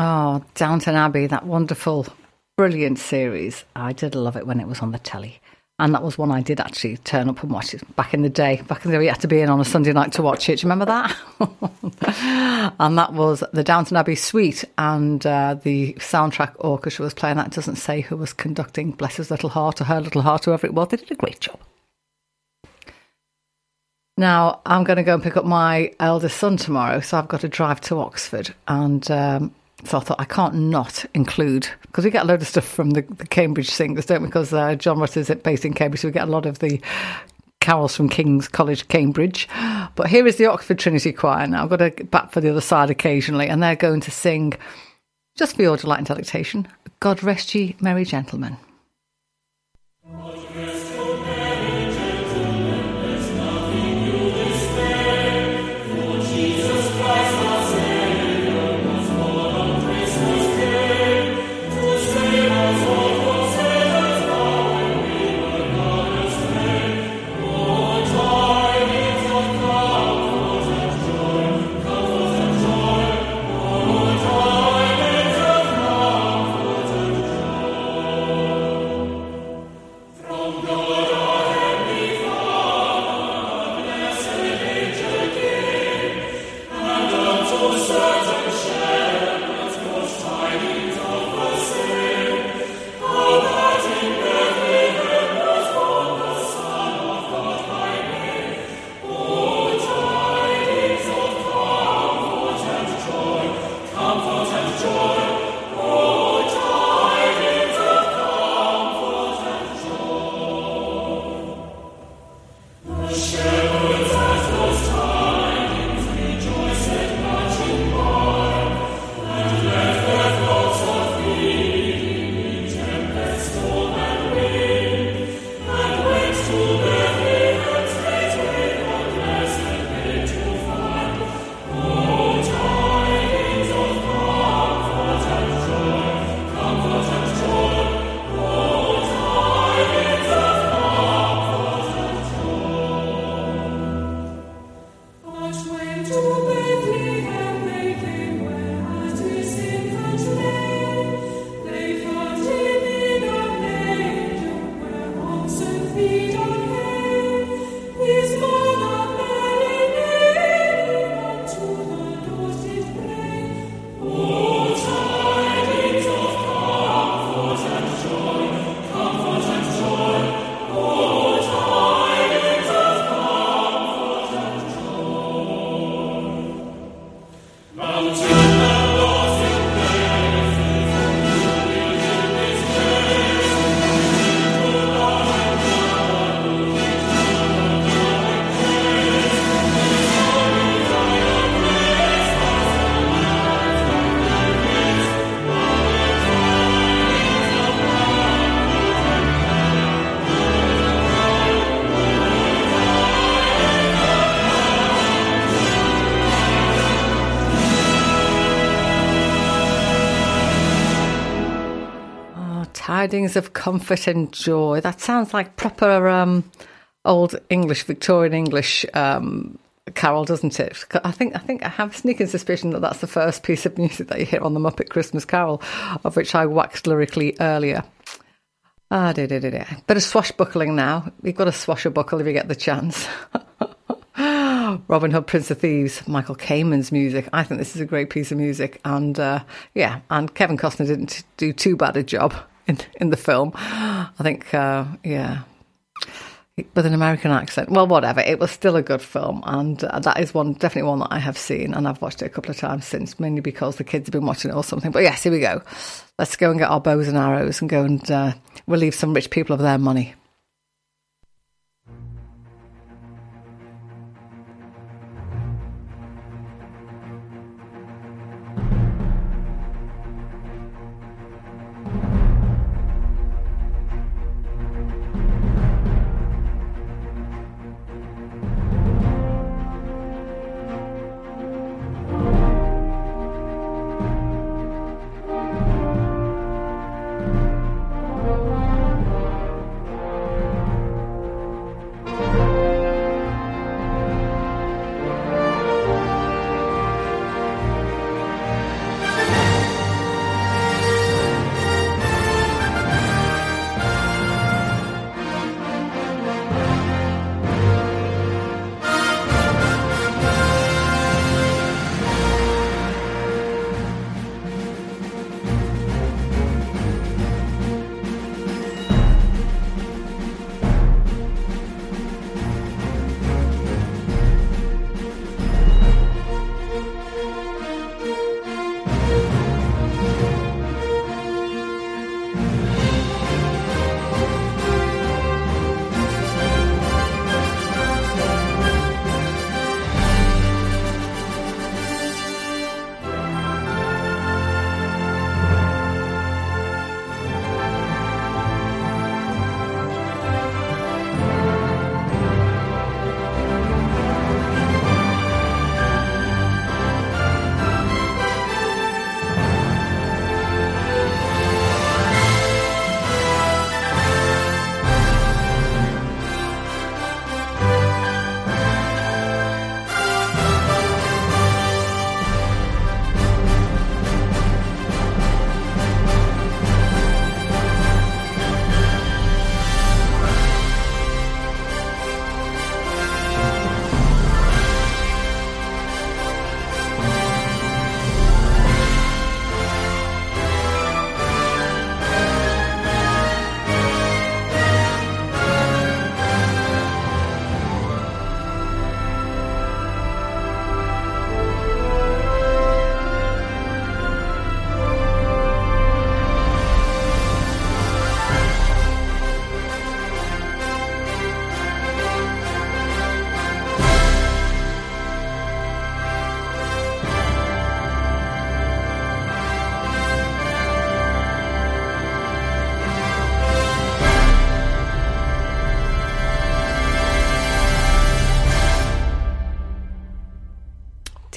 Oh, Downton Abbey, that wonderful, brilliant series. I did love it when it was on the telly. And that was one I did actually turn up and watch it back in the day. Back in the day, you had to be in on a Sunday night to watch it. Do you remember that? And that was the Downton Abbey Suite. And the soundtrack orchestra was playing that. It doesn't say who was conducting, bless his little heart or her little heart, whoever it was. They did a great job. Now, I'm going to go and pick up my eldest son tomorrow. So I've got to drive to Oxford. And so I thought, I can't not include, because we get a load of stuff from the Cambridge Singers, don't we? Because John Rutter is based in Cambridge, so we get a lot of the carols from King's College, Cambridge. But here is the Oxford Trinity Choir now. I've got to get back for the other side occasionally, and they're going to sing, just for your delight and delectation, God Rest Ye Merry Gentlemen. Tidings of comfort and joy. That sounds like proper old English, Victorian English carol, doesn't it? I think I have a sneaking suspicion that that's the first piece of music that you hear on the Muppet Christmas Carol, of which I waxed lyrically earlier. Bit of swashbuckling now. You've got to swashbuckle if you get the chance. Robin Hood, Prince of Thieves, Michael Kamen's music. I think this is a great piece of music. And and Kevin Costner didn't do too bad a job in the film. I think, with an American accent. Well, whatever. It was still a good film. And that is definitely one that I have seen. And I've watched it a couple of times since, mainly because the kids have been watching it or something. But yes, here we go. Let's go and get our bows and arrows and go and relieve some rich people of their money.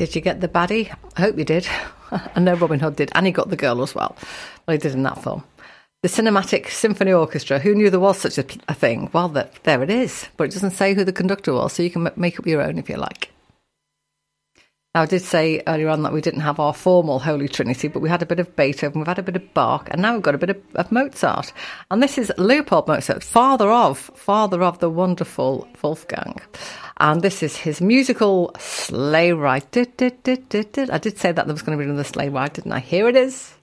Did you get the baddie? I hope you did. I know Robin Hood did, and he got the girl as well. Well, he did in that film. The Cinematic Symphony Orchestra. Who knew there was such a thing? Well, there it is. But it doesn't say who the conductor was, so you can make up your own if you like. Now, I did say earlier on that we didn't have our formal Holy Trinity, but we had a bit of Beethoven, we've had a bit of Bach, and now we've got a bit of Mozart. And this is Leopold Mozart, father of the wonderful Wolfgang. And this is his musical sleigh ride. I did say that there was going to be another sleigh ride, didn't I? Here it is.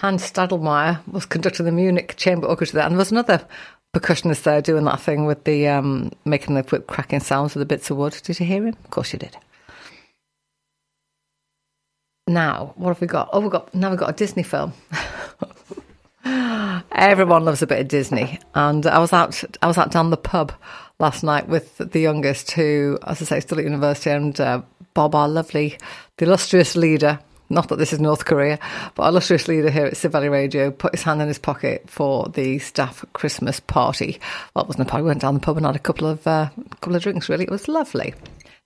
Hans Stadelmeyer was conducting the Munich Chamber Orchestra there, and there was another percussionist there doing that thing with the making the quick cracking sounds with the bits of wood. Did you hear him? Of course you did. Now what have we got? Oh, we've got a Disney film. Everyone loves a bit of Disney, and I was out down the pub last night with the youngest, who, as I say, still at university, and Bob, our lovely, the illustrious leader. Not that this is North Korea, but our illustrious leader here at Survivor Valley Radio put his hand in his pocket for the staff Christmas party. Well, it wasn't a party. We went down the pub and had a couple of drinks, really. It was lovely.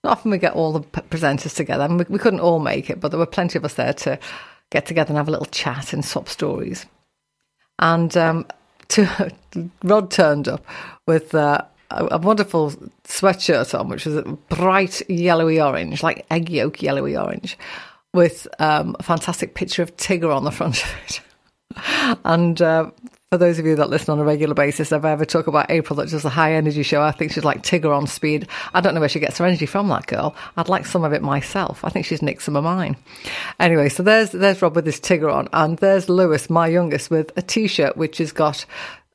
Not often we get all the presenters together. I mean, we couldn't all make it, but there were plenty of us there to get together and have a little chat and swap stories. And Rod turned up with... a wonderful sweatshirt on, which was a bright yellowy orange, like egg yolk yellowy orange, with a fantastic picture of Tigger on the front of it. And for those of you that listen on a regular basis, if I ever talk about April, that does a high energy show, I think she's like Tigger on speed. I don't know where she gets her energy from, that girl. I'd like some of it myself. I think she's nicked some of mine. Anyway, so there's Rob with his Tigger on, and there's Lewis, my youngest, with a T-shirt which has got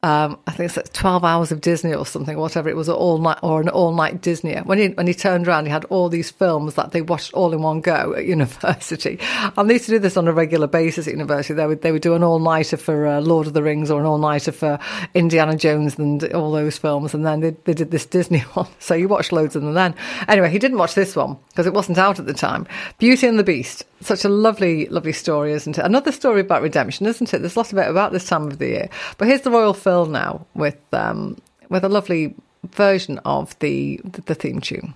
I think it's like 12 hours of Disney or something, whatever it was, an all-night Disney. When he turned around, he had all these films that they watched all in one go at university. And they used to do this on a regular basis at university. They would do an all-nighter for Lord of the Rings or an all-nighter for Indiana Jones and all those films. And then they did this Disney one. So you watched loads of them then. Anyway, he didn't watch this one because it wasn't out at the time. Beauty and the Beast. Such a lovely, lovely story, isn't it? Another story about redemption, isn't it? There's lots of it about this time of the year. But here's the Royal Phil now with a lovely version of the theme tune.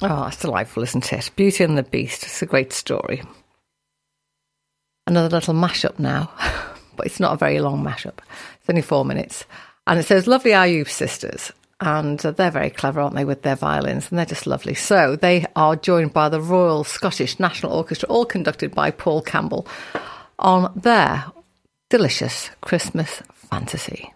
Oh, that's delightful, isn't it? Beauty and the Beast. It's a great story. Another little mashup now, but it's not a very long mashup. It's only 4 minutes. And it says, lovely Our Youth Sisters. And they're very clever, aren't they, with their violins? And they're just lovely. So they are joined by the Royal Scottish National Orchestra, all conducted by Paul Campbell, on their delicious Christmas fantasy.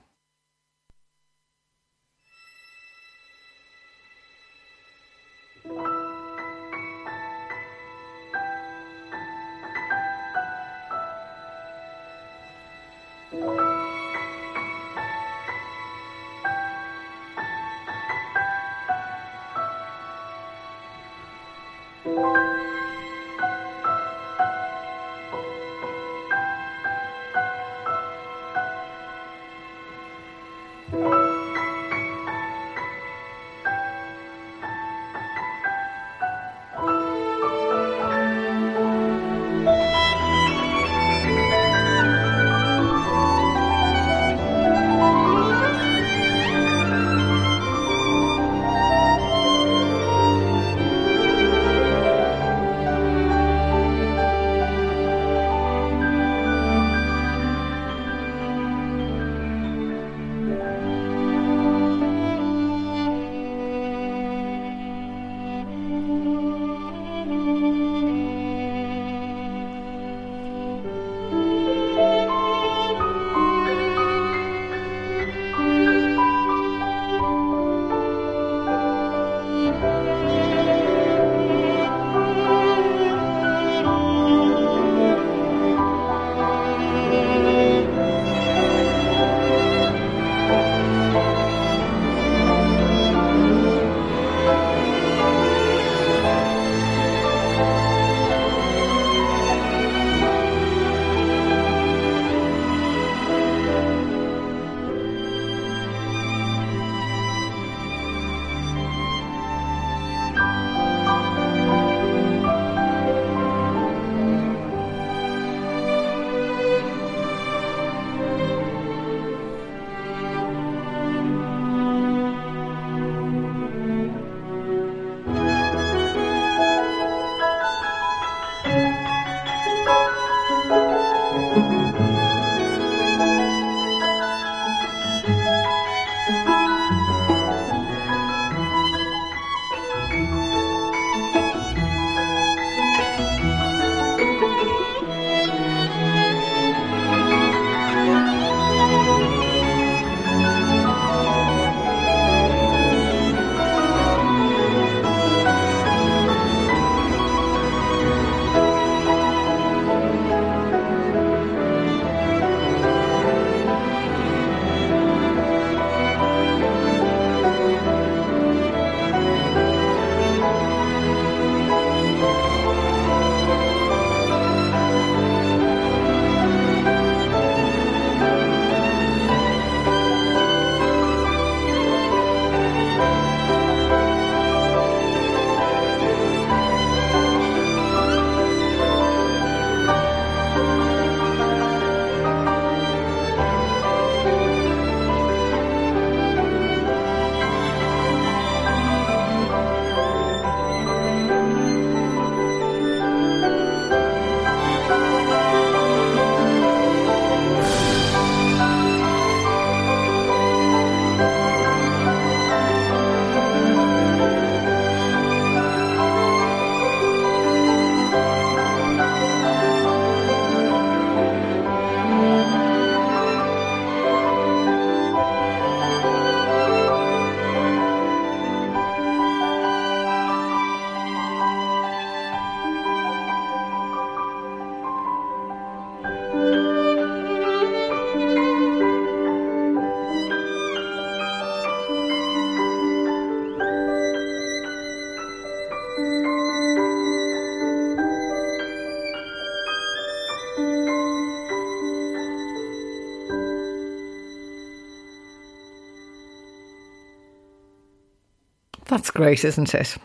That's great, isn't it?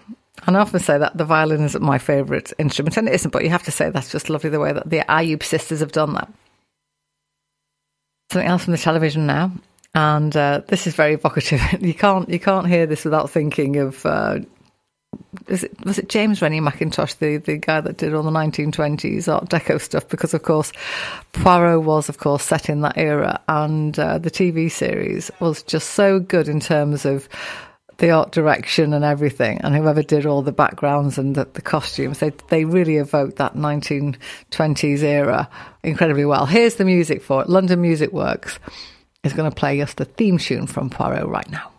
And I often say that the violin isn't my favourite instrument, and it isn't, but you have to say that's just lovely the way that the Ayub sisters have done that. Something else from the television now, and this is very evocative. You can't hear this without thinking of was it James Rennie McIntosh, the guy that did all the 1920s Art Deco stuff, because of course Poirot was of course set in that era, and the TV series was just so good in terms of the art direction and everything, and whoever did all the backgrounds and the costumes, they really evoked that 1920s era incredibly well. Here's the music for it. London Music Works is going to play us the theme tune from Poirot right now.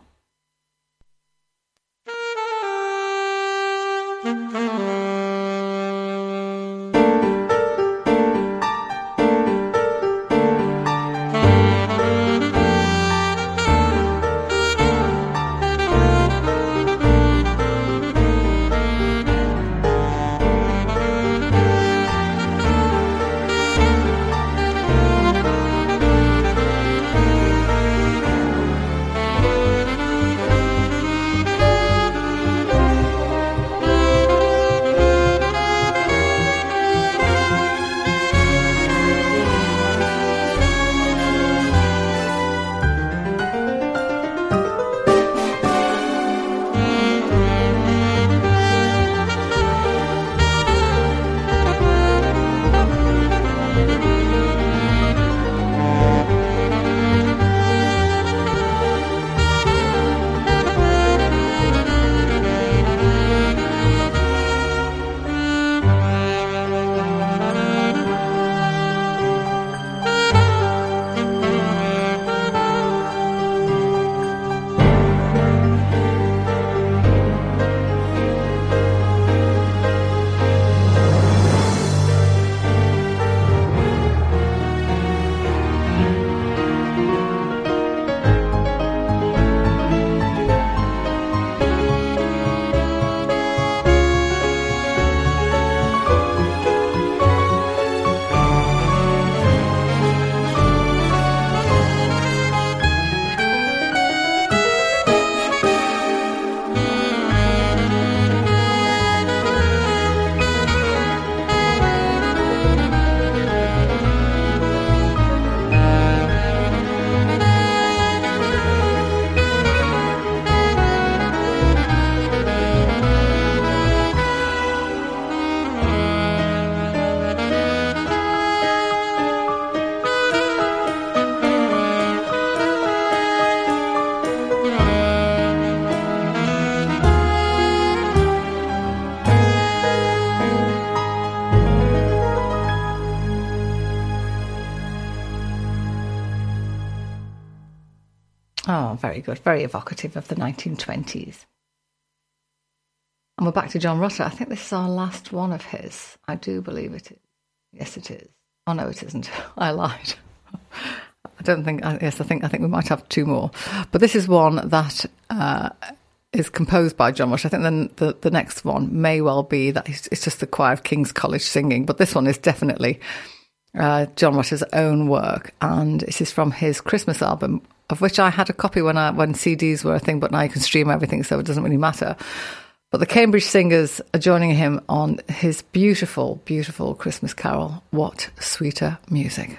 Very good, very evocative of the 1920s. And we're back to John Rutter. I think this is our last one of his. I do believe it is. Yes, it is. Oh, no, it isn't. I lied. I don't think... Yes, I think we might have two more. But this is one that is composed by John Rutter. I think then the next one may well be that it's just the choir of King's College singing, but this one is definitely John Rutter's own work, and this is from his Christmas album, of which I had a copy when CDs were a thing, but now you can stream everything, so it doesn't really matter. But the Cambridge Singers are joining him on his beautiful, beautiful Christmas carol, What Sweeter Music.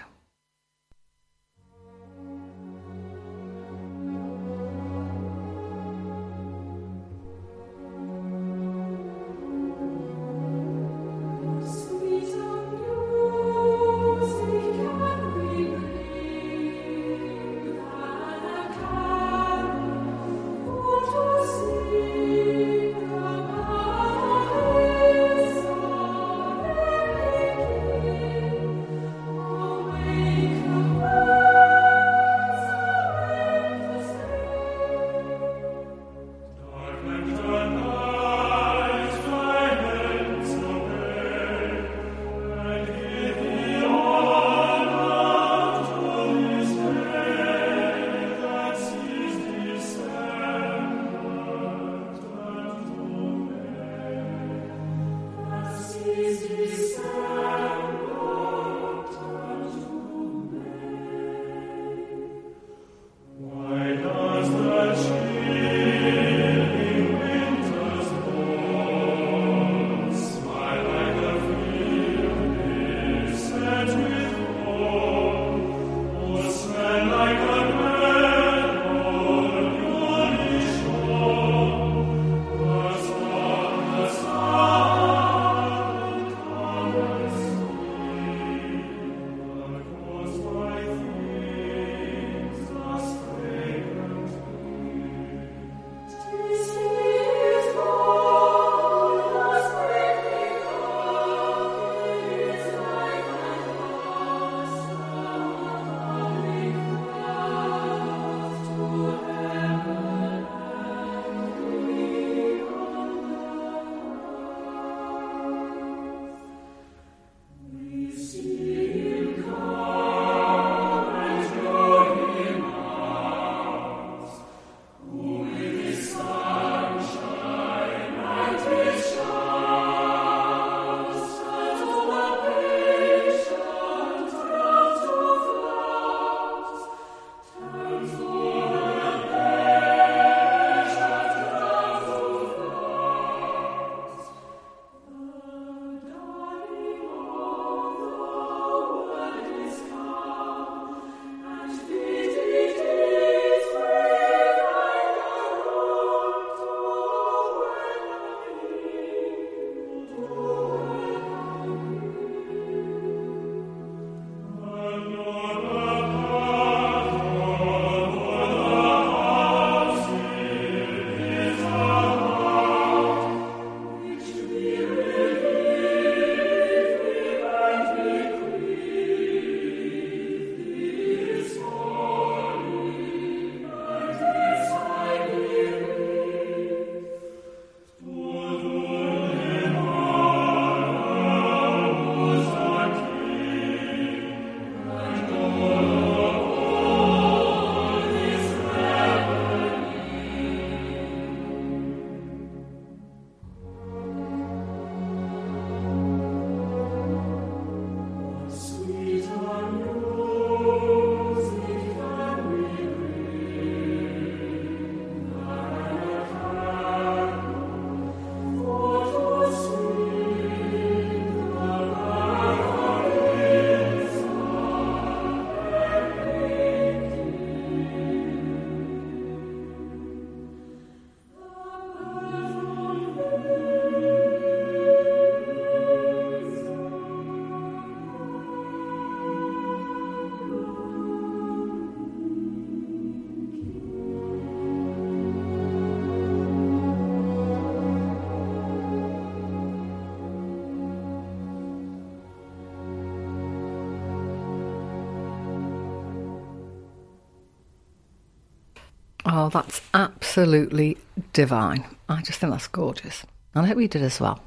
Carol. That's absolutely divine. I just think that's gorgeous. And I hope you did as well.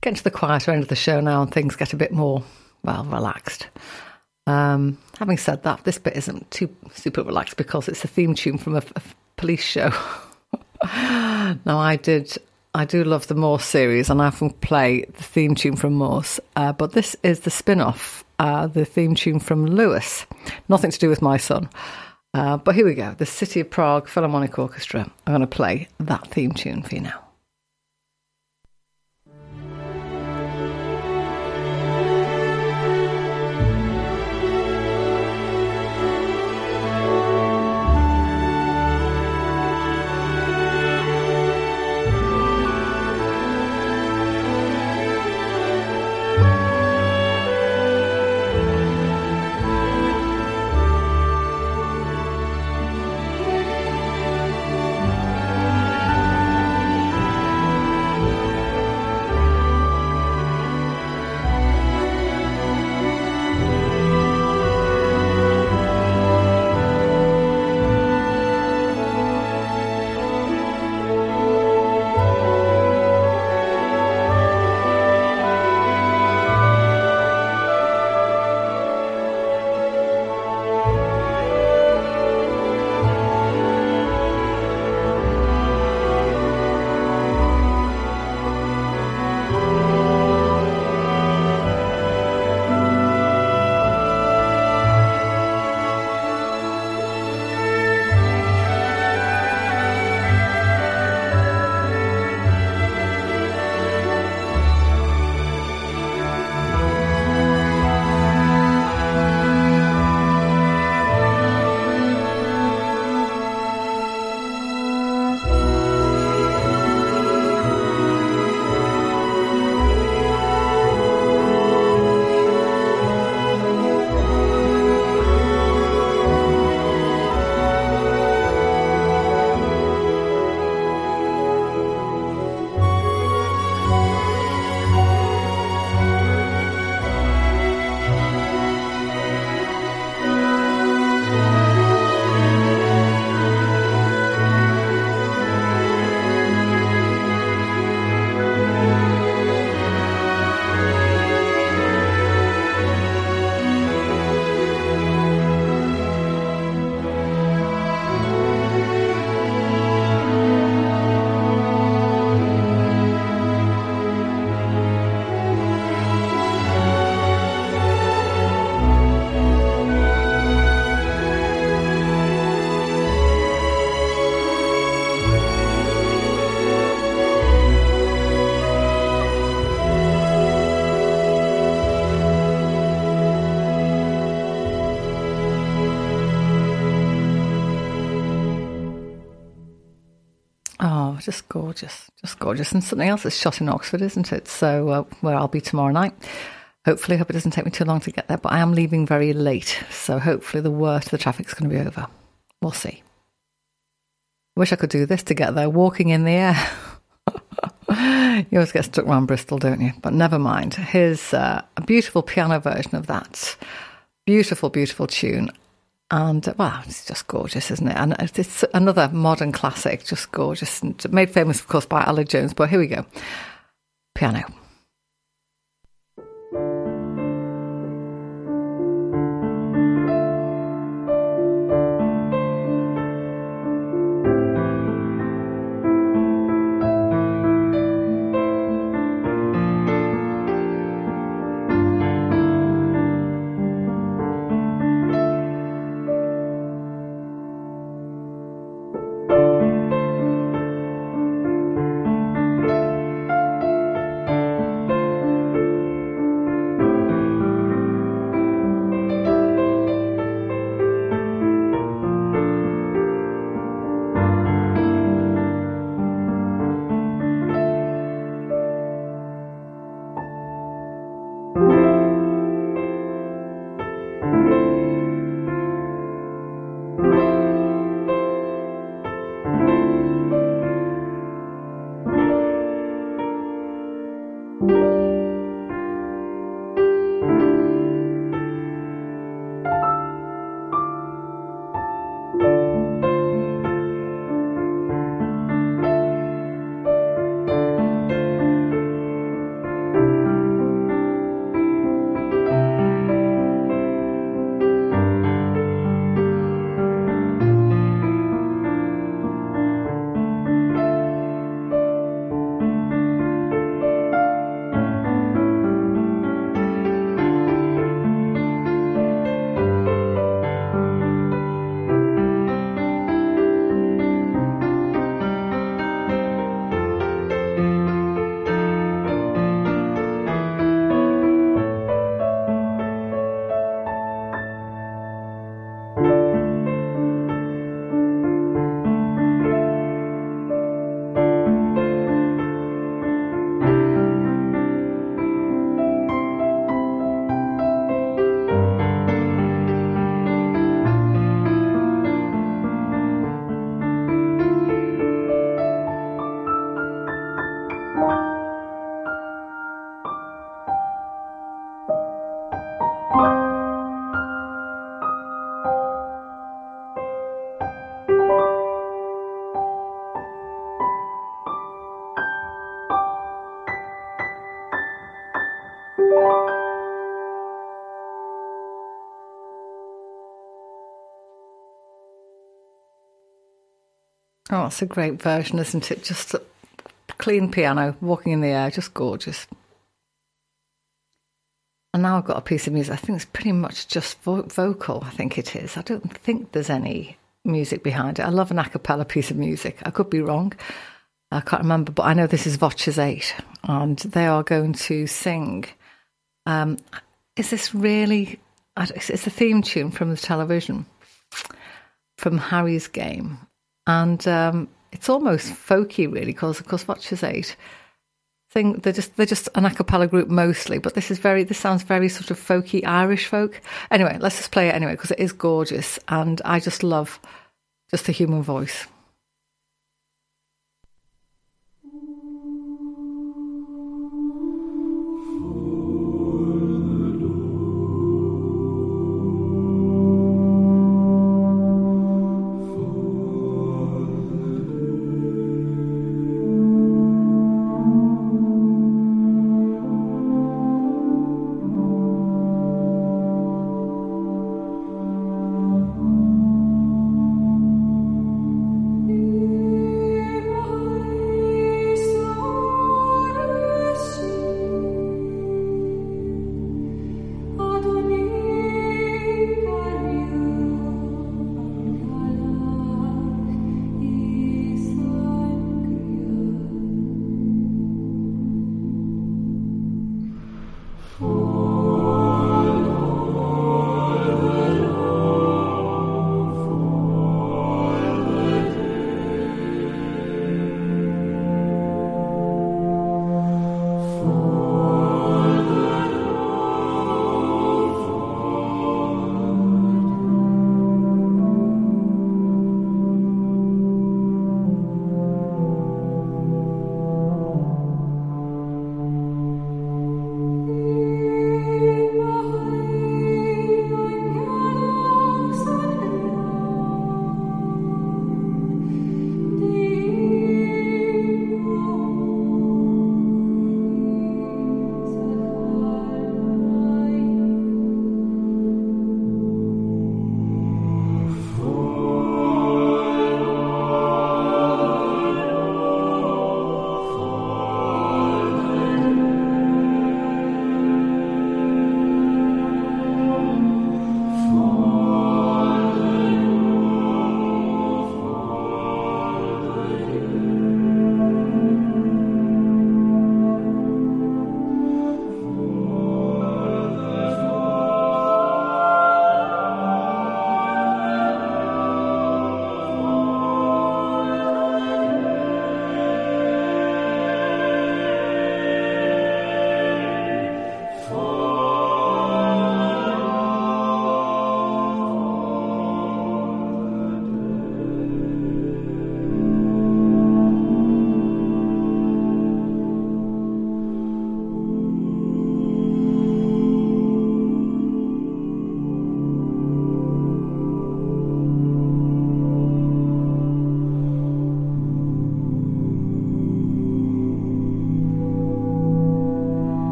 Get to the quieter end of the show now and things get a bit more, well, relaxed. Having said that, this bit isn't too super relaxed because it's a theme tune from a police show. Now, I do love the Morse series, and I often play the theme tune from Morse, but this is the spin-off, the theme tune from Lewis. Nothing to do with my son. But here we go, the City of Prague Philharmonic Orchestra. I'm going to play that theme tune for you now. Just gorgeous, just gorgeous. And something else that's shot in Oxford, isn't it? So where I'll be tomorrow night. Hopefully, hope it doesn't take me too long to get there, but I am leaving very late. So hopefully the worst of the traffic's going to be over. We'll see. Wish I could do this to get there, walking in the air. You always get stuck around Bristol, don't you? But never mind. Here's a beautiful piano version of that. Beautiful, beautiful tune. And, wow, it's just gorgeous, isn't it? And it's another modern classic, just gorgeous. And made famous, of course, by Alan Jones. But here we go. Piano. Oh, that's a great version, isn't it? Just a clean piano, walking in the air, just gorgeous. And now I've got a piece of music. I think it's pretty much just vocal, I think it is. I don't think there's any music behind it. I love an a cappella piece of music. I could be wrong. I can't remember, but I know this is Voces 8, and they are going to sing. Is this really... It's a theme tune from the television, from Harry's Game. And it's almost folky, really, because, of course, Voces 8... They're just an a cappella group mostly, but this sounds very sort of folky Irish folk. Anyway, let's just play it anyway because it is gorgeous, and I just love just the human voice.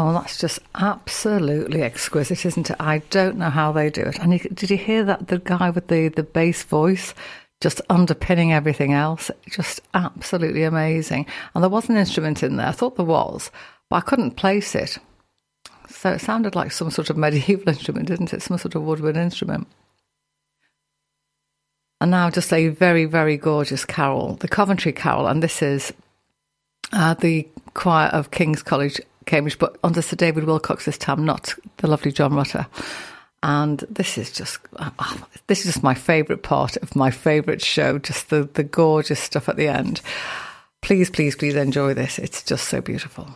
Oh, that's just absolutely exquisite, isn't it? I don't know how they do it. And did you hear that the guy with the bass voice just underpinning everything else. Just absolutely amazing. And there was an instrument in there. I thought there was, but I couldn't place it. So it sounded like some sort of medieval instrument, didn't it? Some sort of woodwind instrument. And now just a very, very gorgeous carol, the Coventry Carol. And this is the choir of King's College, Cambridge, but under Sir David Wilcox this time, not the lovely John Rutter. And this is just my favourite part of my favourite show, just the gorgeous stuff at the end. Please, please, please enjoy this. It's just so beautiful.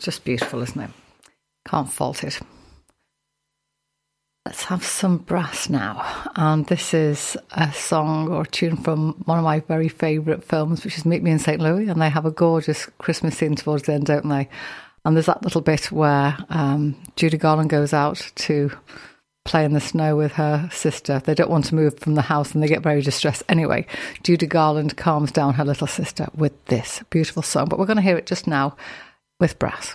Just beautiful, isn't it? Can't fault it. Let's have some brass now. And this is a song or a tune from one of my very favourite films, which is Meet Me in St. Louis. And they have a gorgeous Christmas scene towards the end, don't they? And there's that little bit where Judy Garland goes out to play in the snow with her sister. They don't want to move from the house and they get very distressed. Anyway, Judy Garland calms down her little sister with this beautiful song. But we're going to hear it just now. With brass.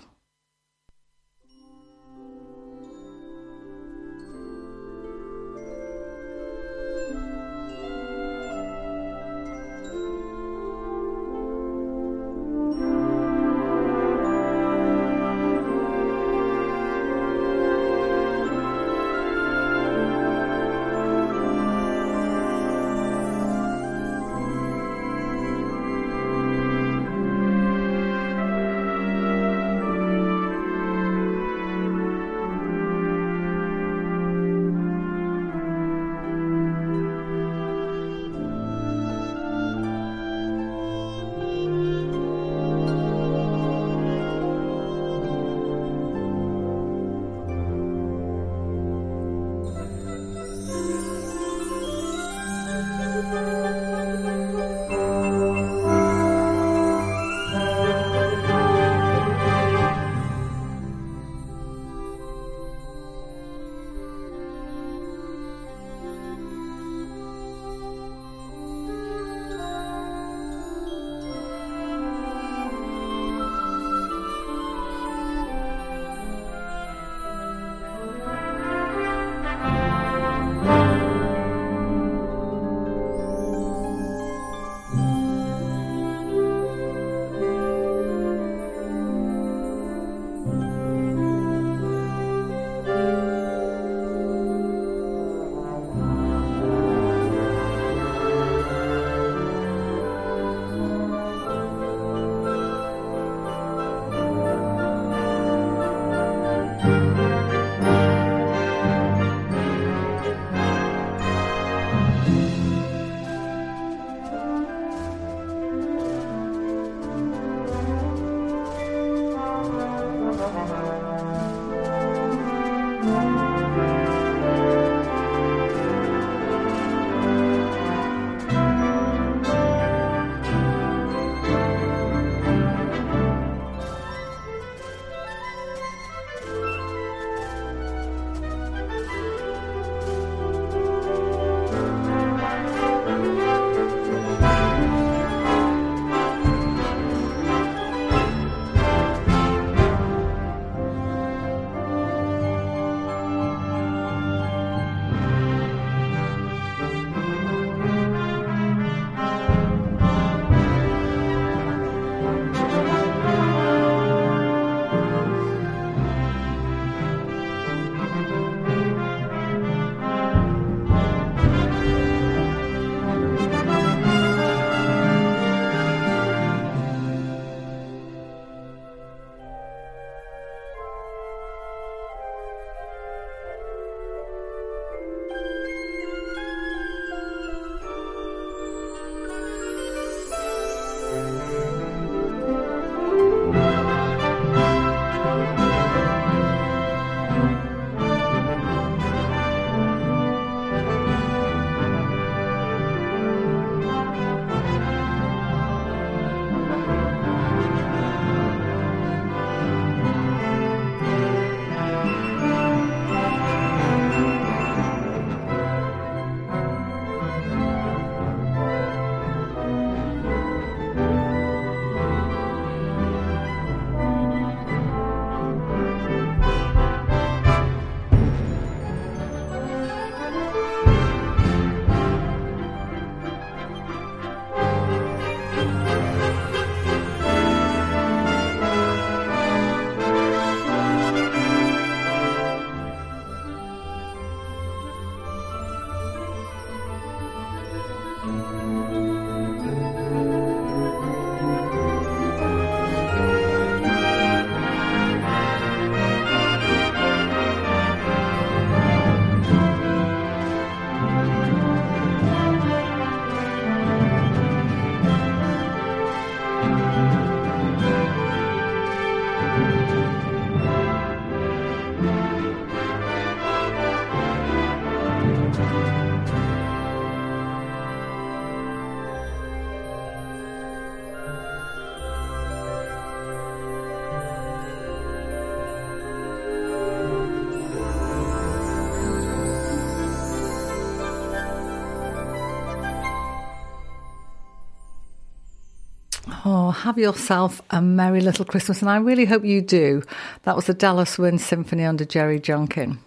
have yourself a merry little Christmas, and I really hope you do. That was the Dallas Wind Symphony under Jerry Jonkin.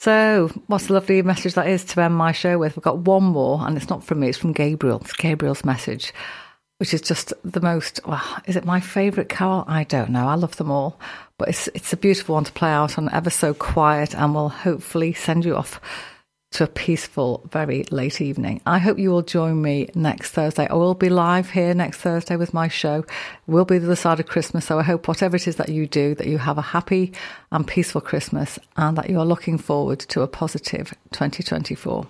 So, what a lovely message that is to end my show with. We've got one more, and it's not from me, it's from Gabriel. It's Gabriel's message, which is just the most, well, is it my favourite carol? I don't know. I love them all. But it's a beautiful one to play out on, ever so quiet, and will hopefully send you off to a peaceful, very late evening. I hope you will join me next Thursday. I will be live here next Thursday with my show. It will be the other side of Christmas, so I hope whatever it is that you do, that you have a happy and peaceful Christmas, and that you are looking forward to a positive 2024.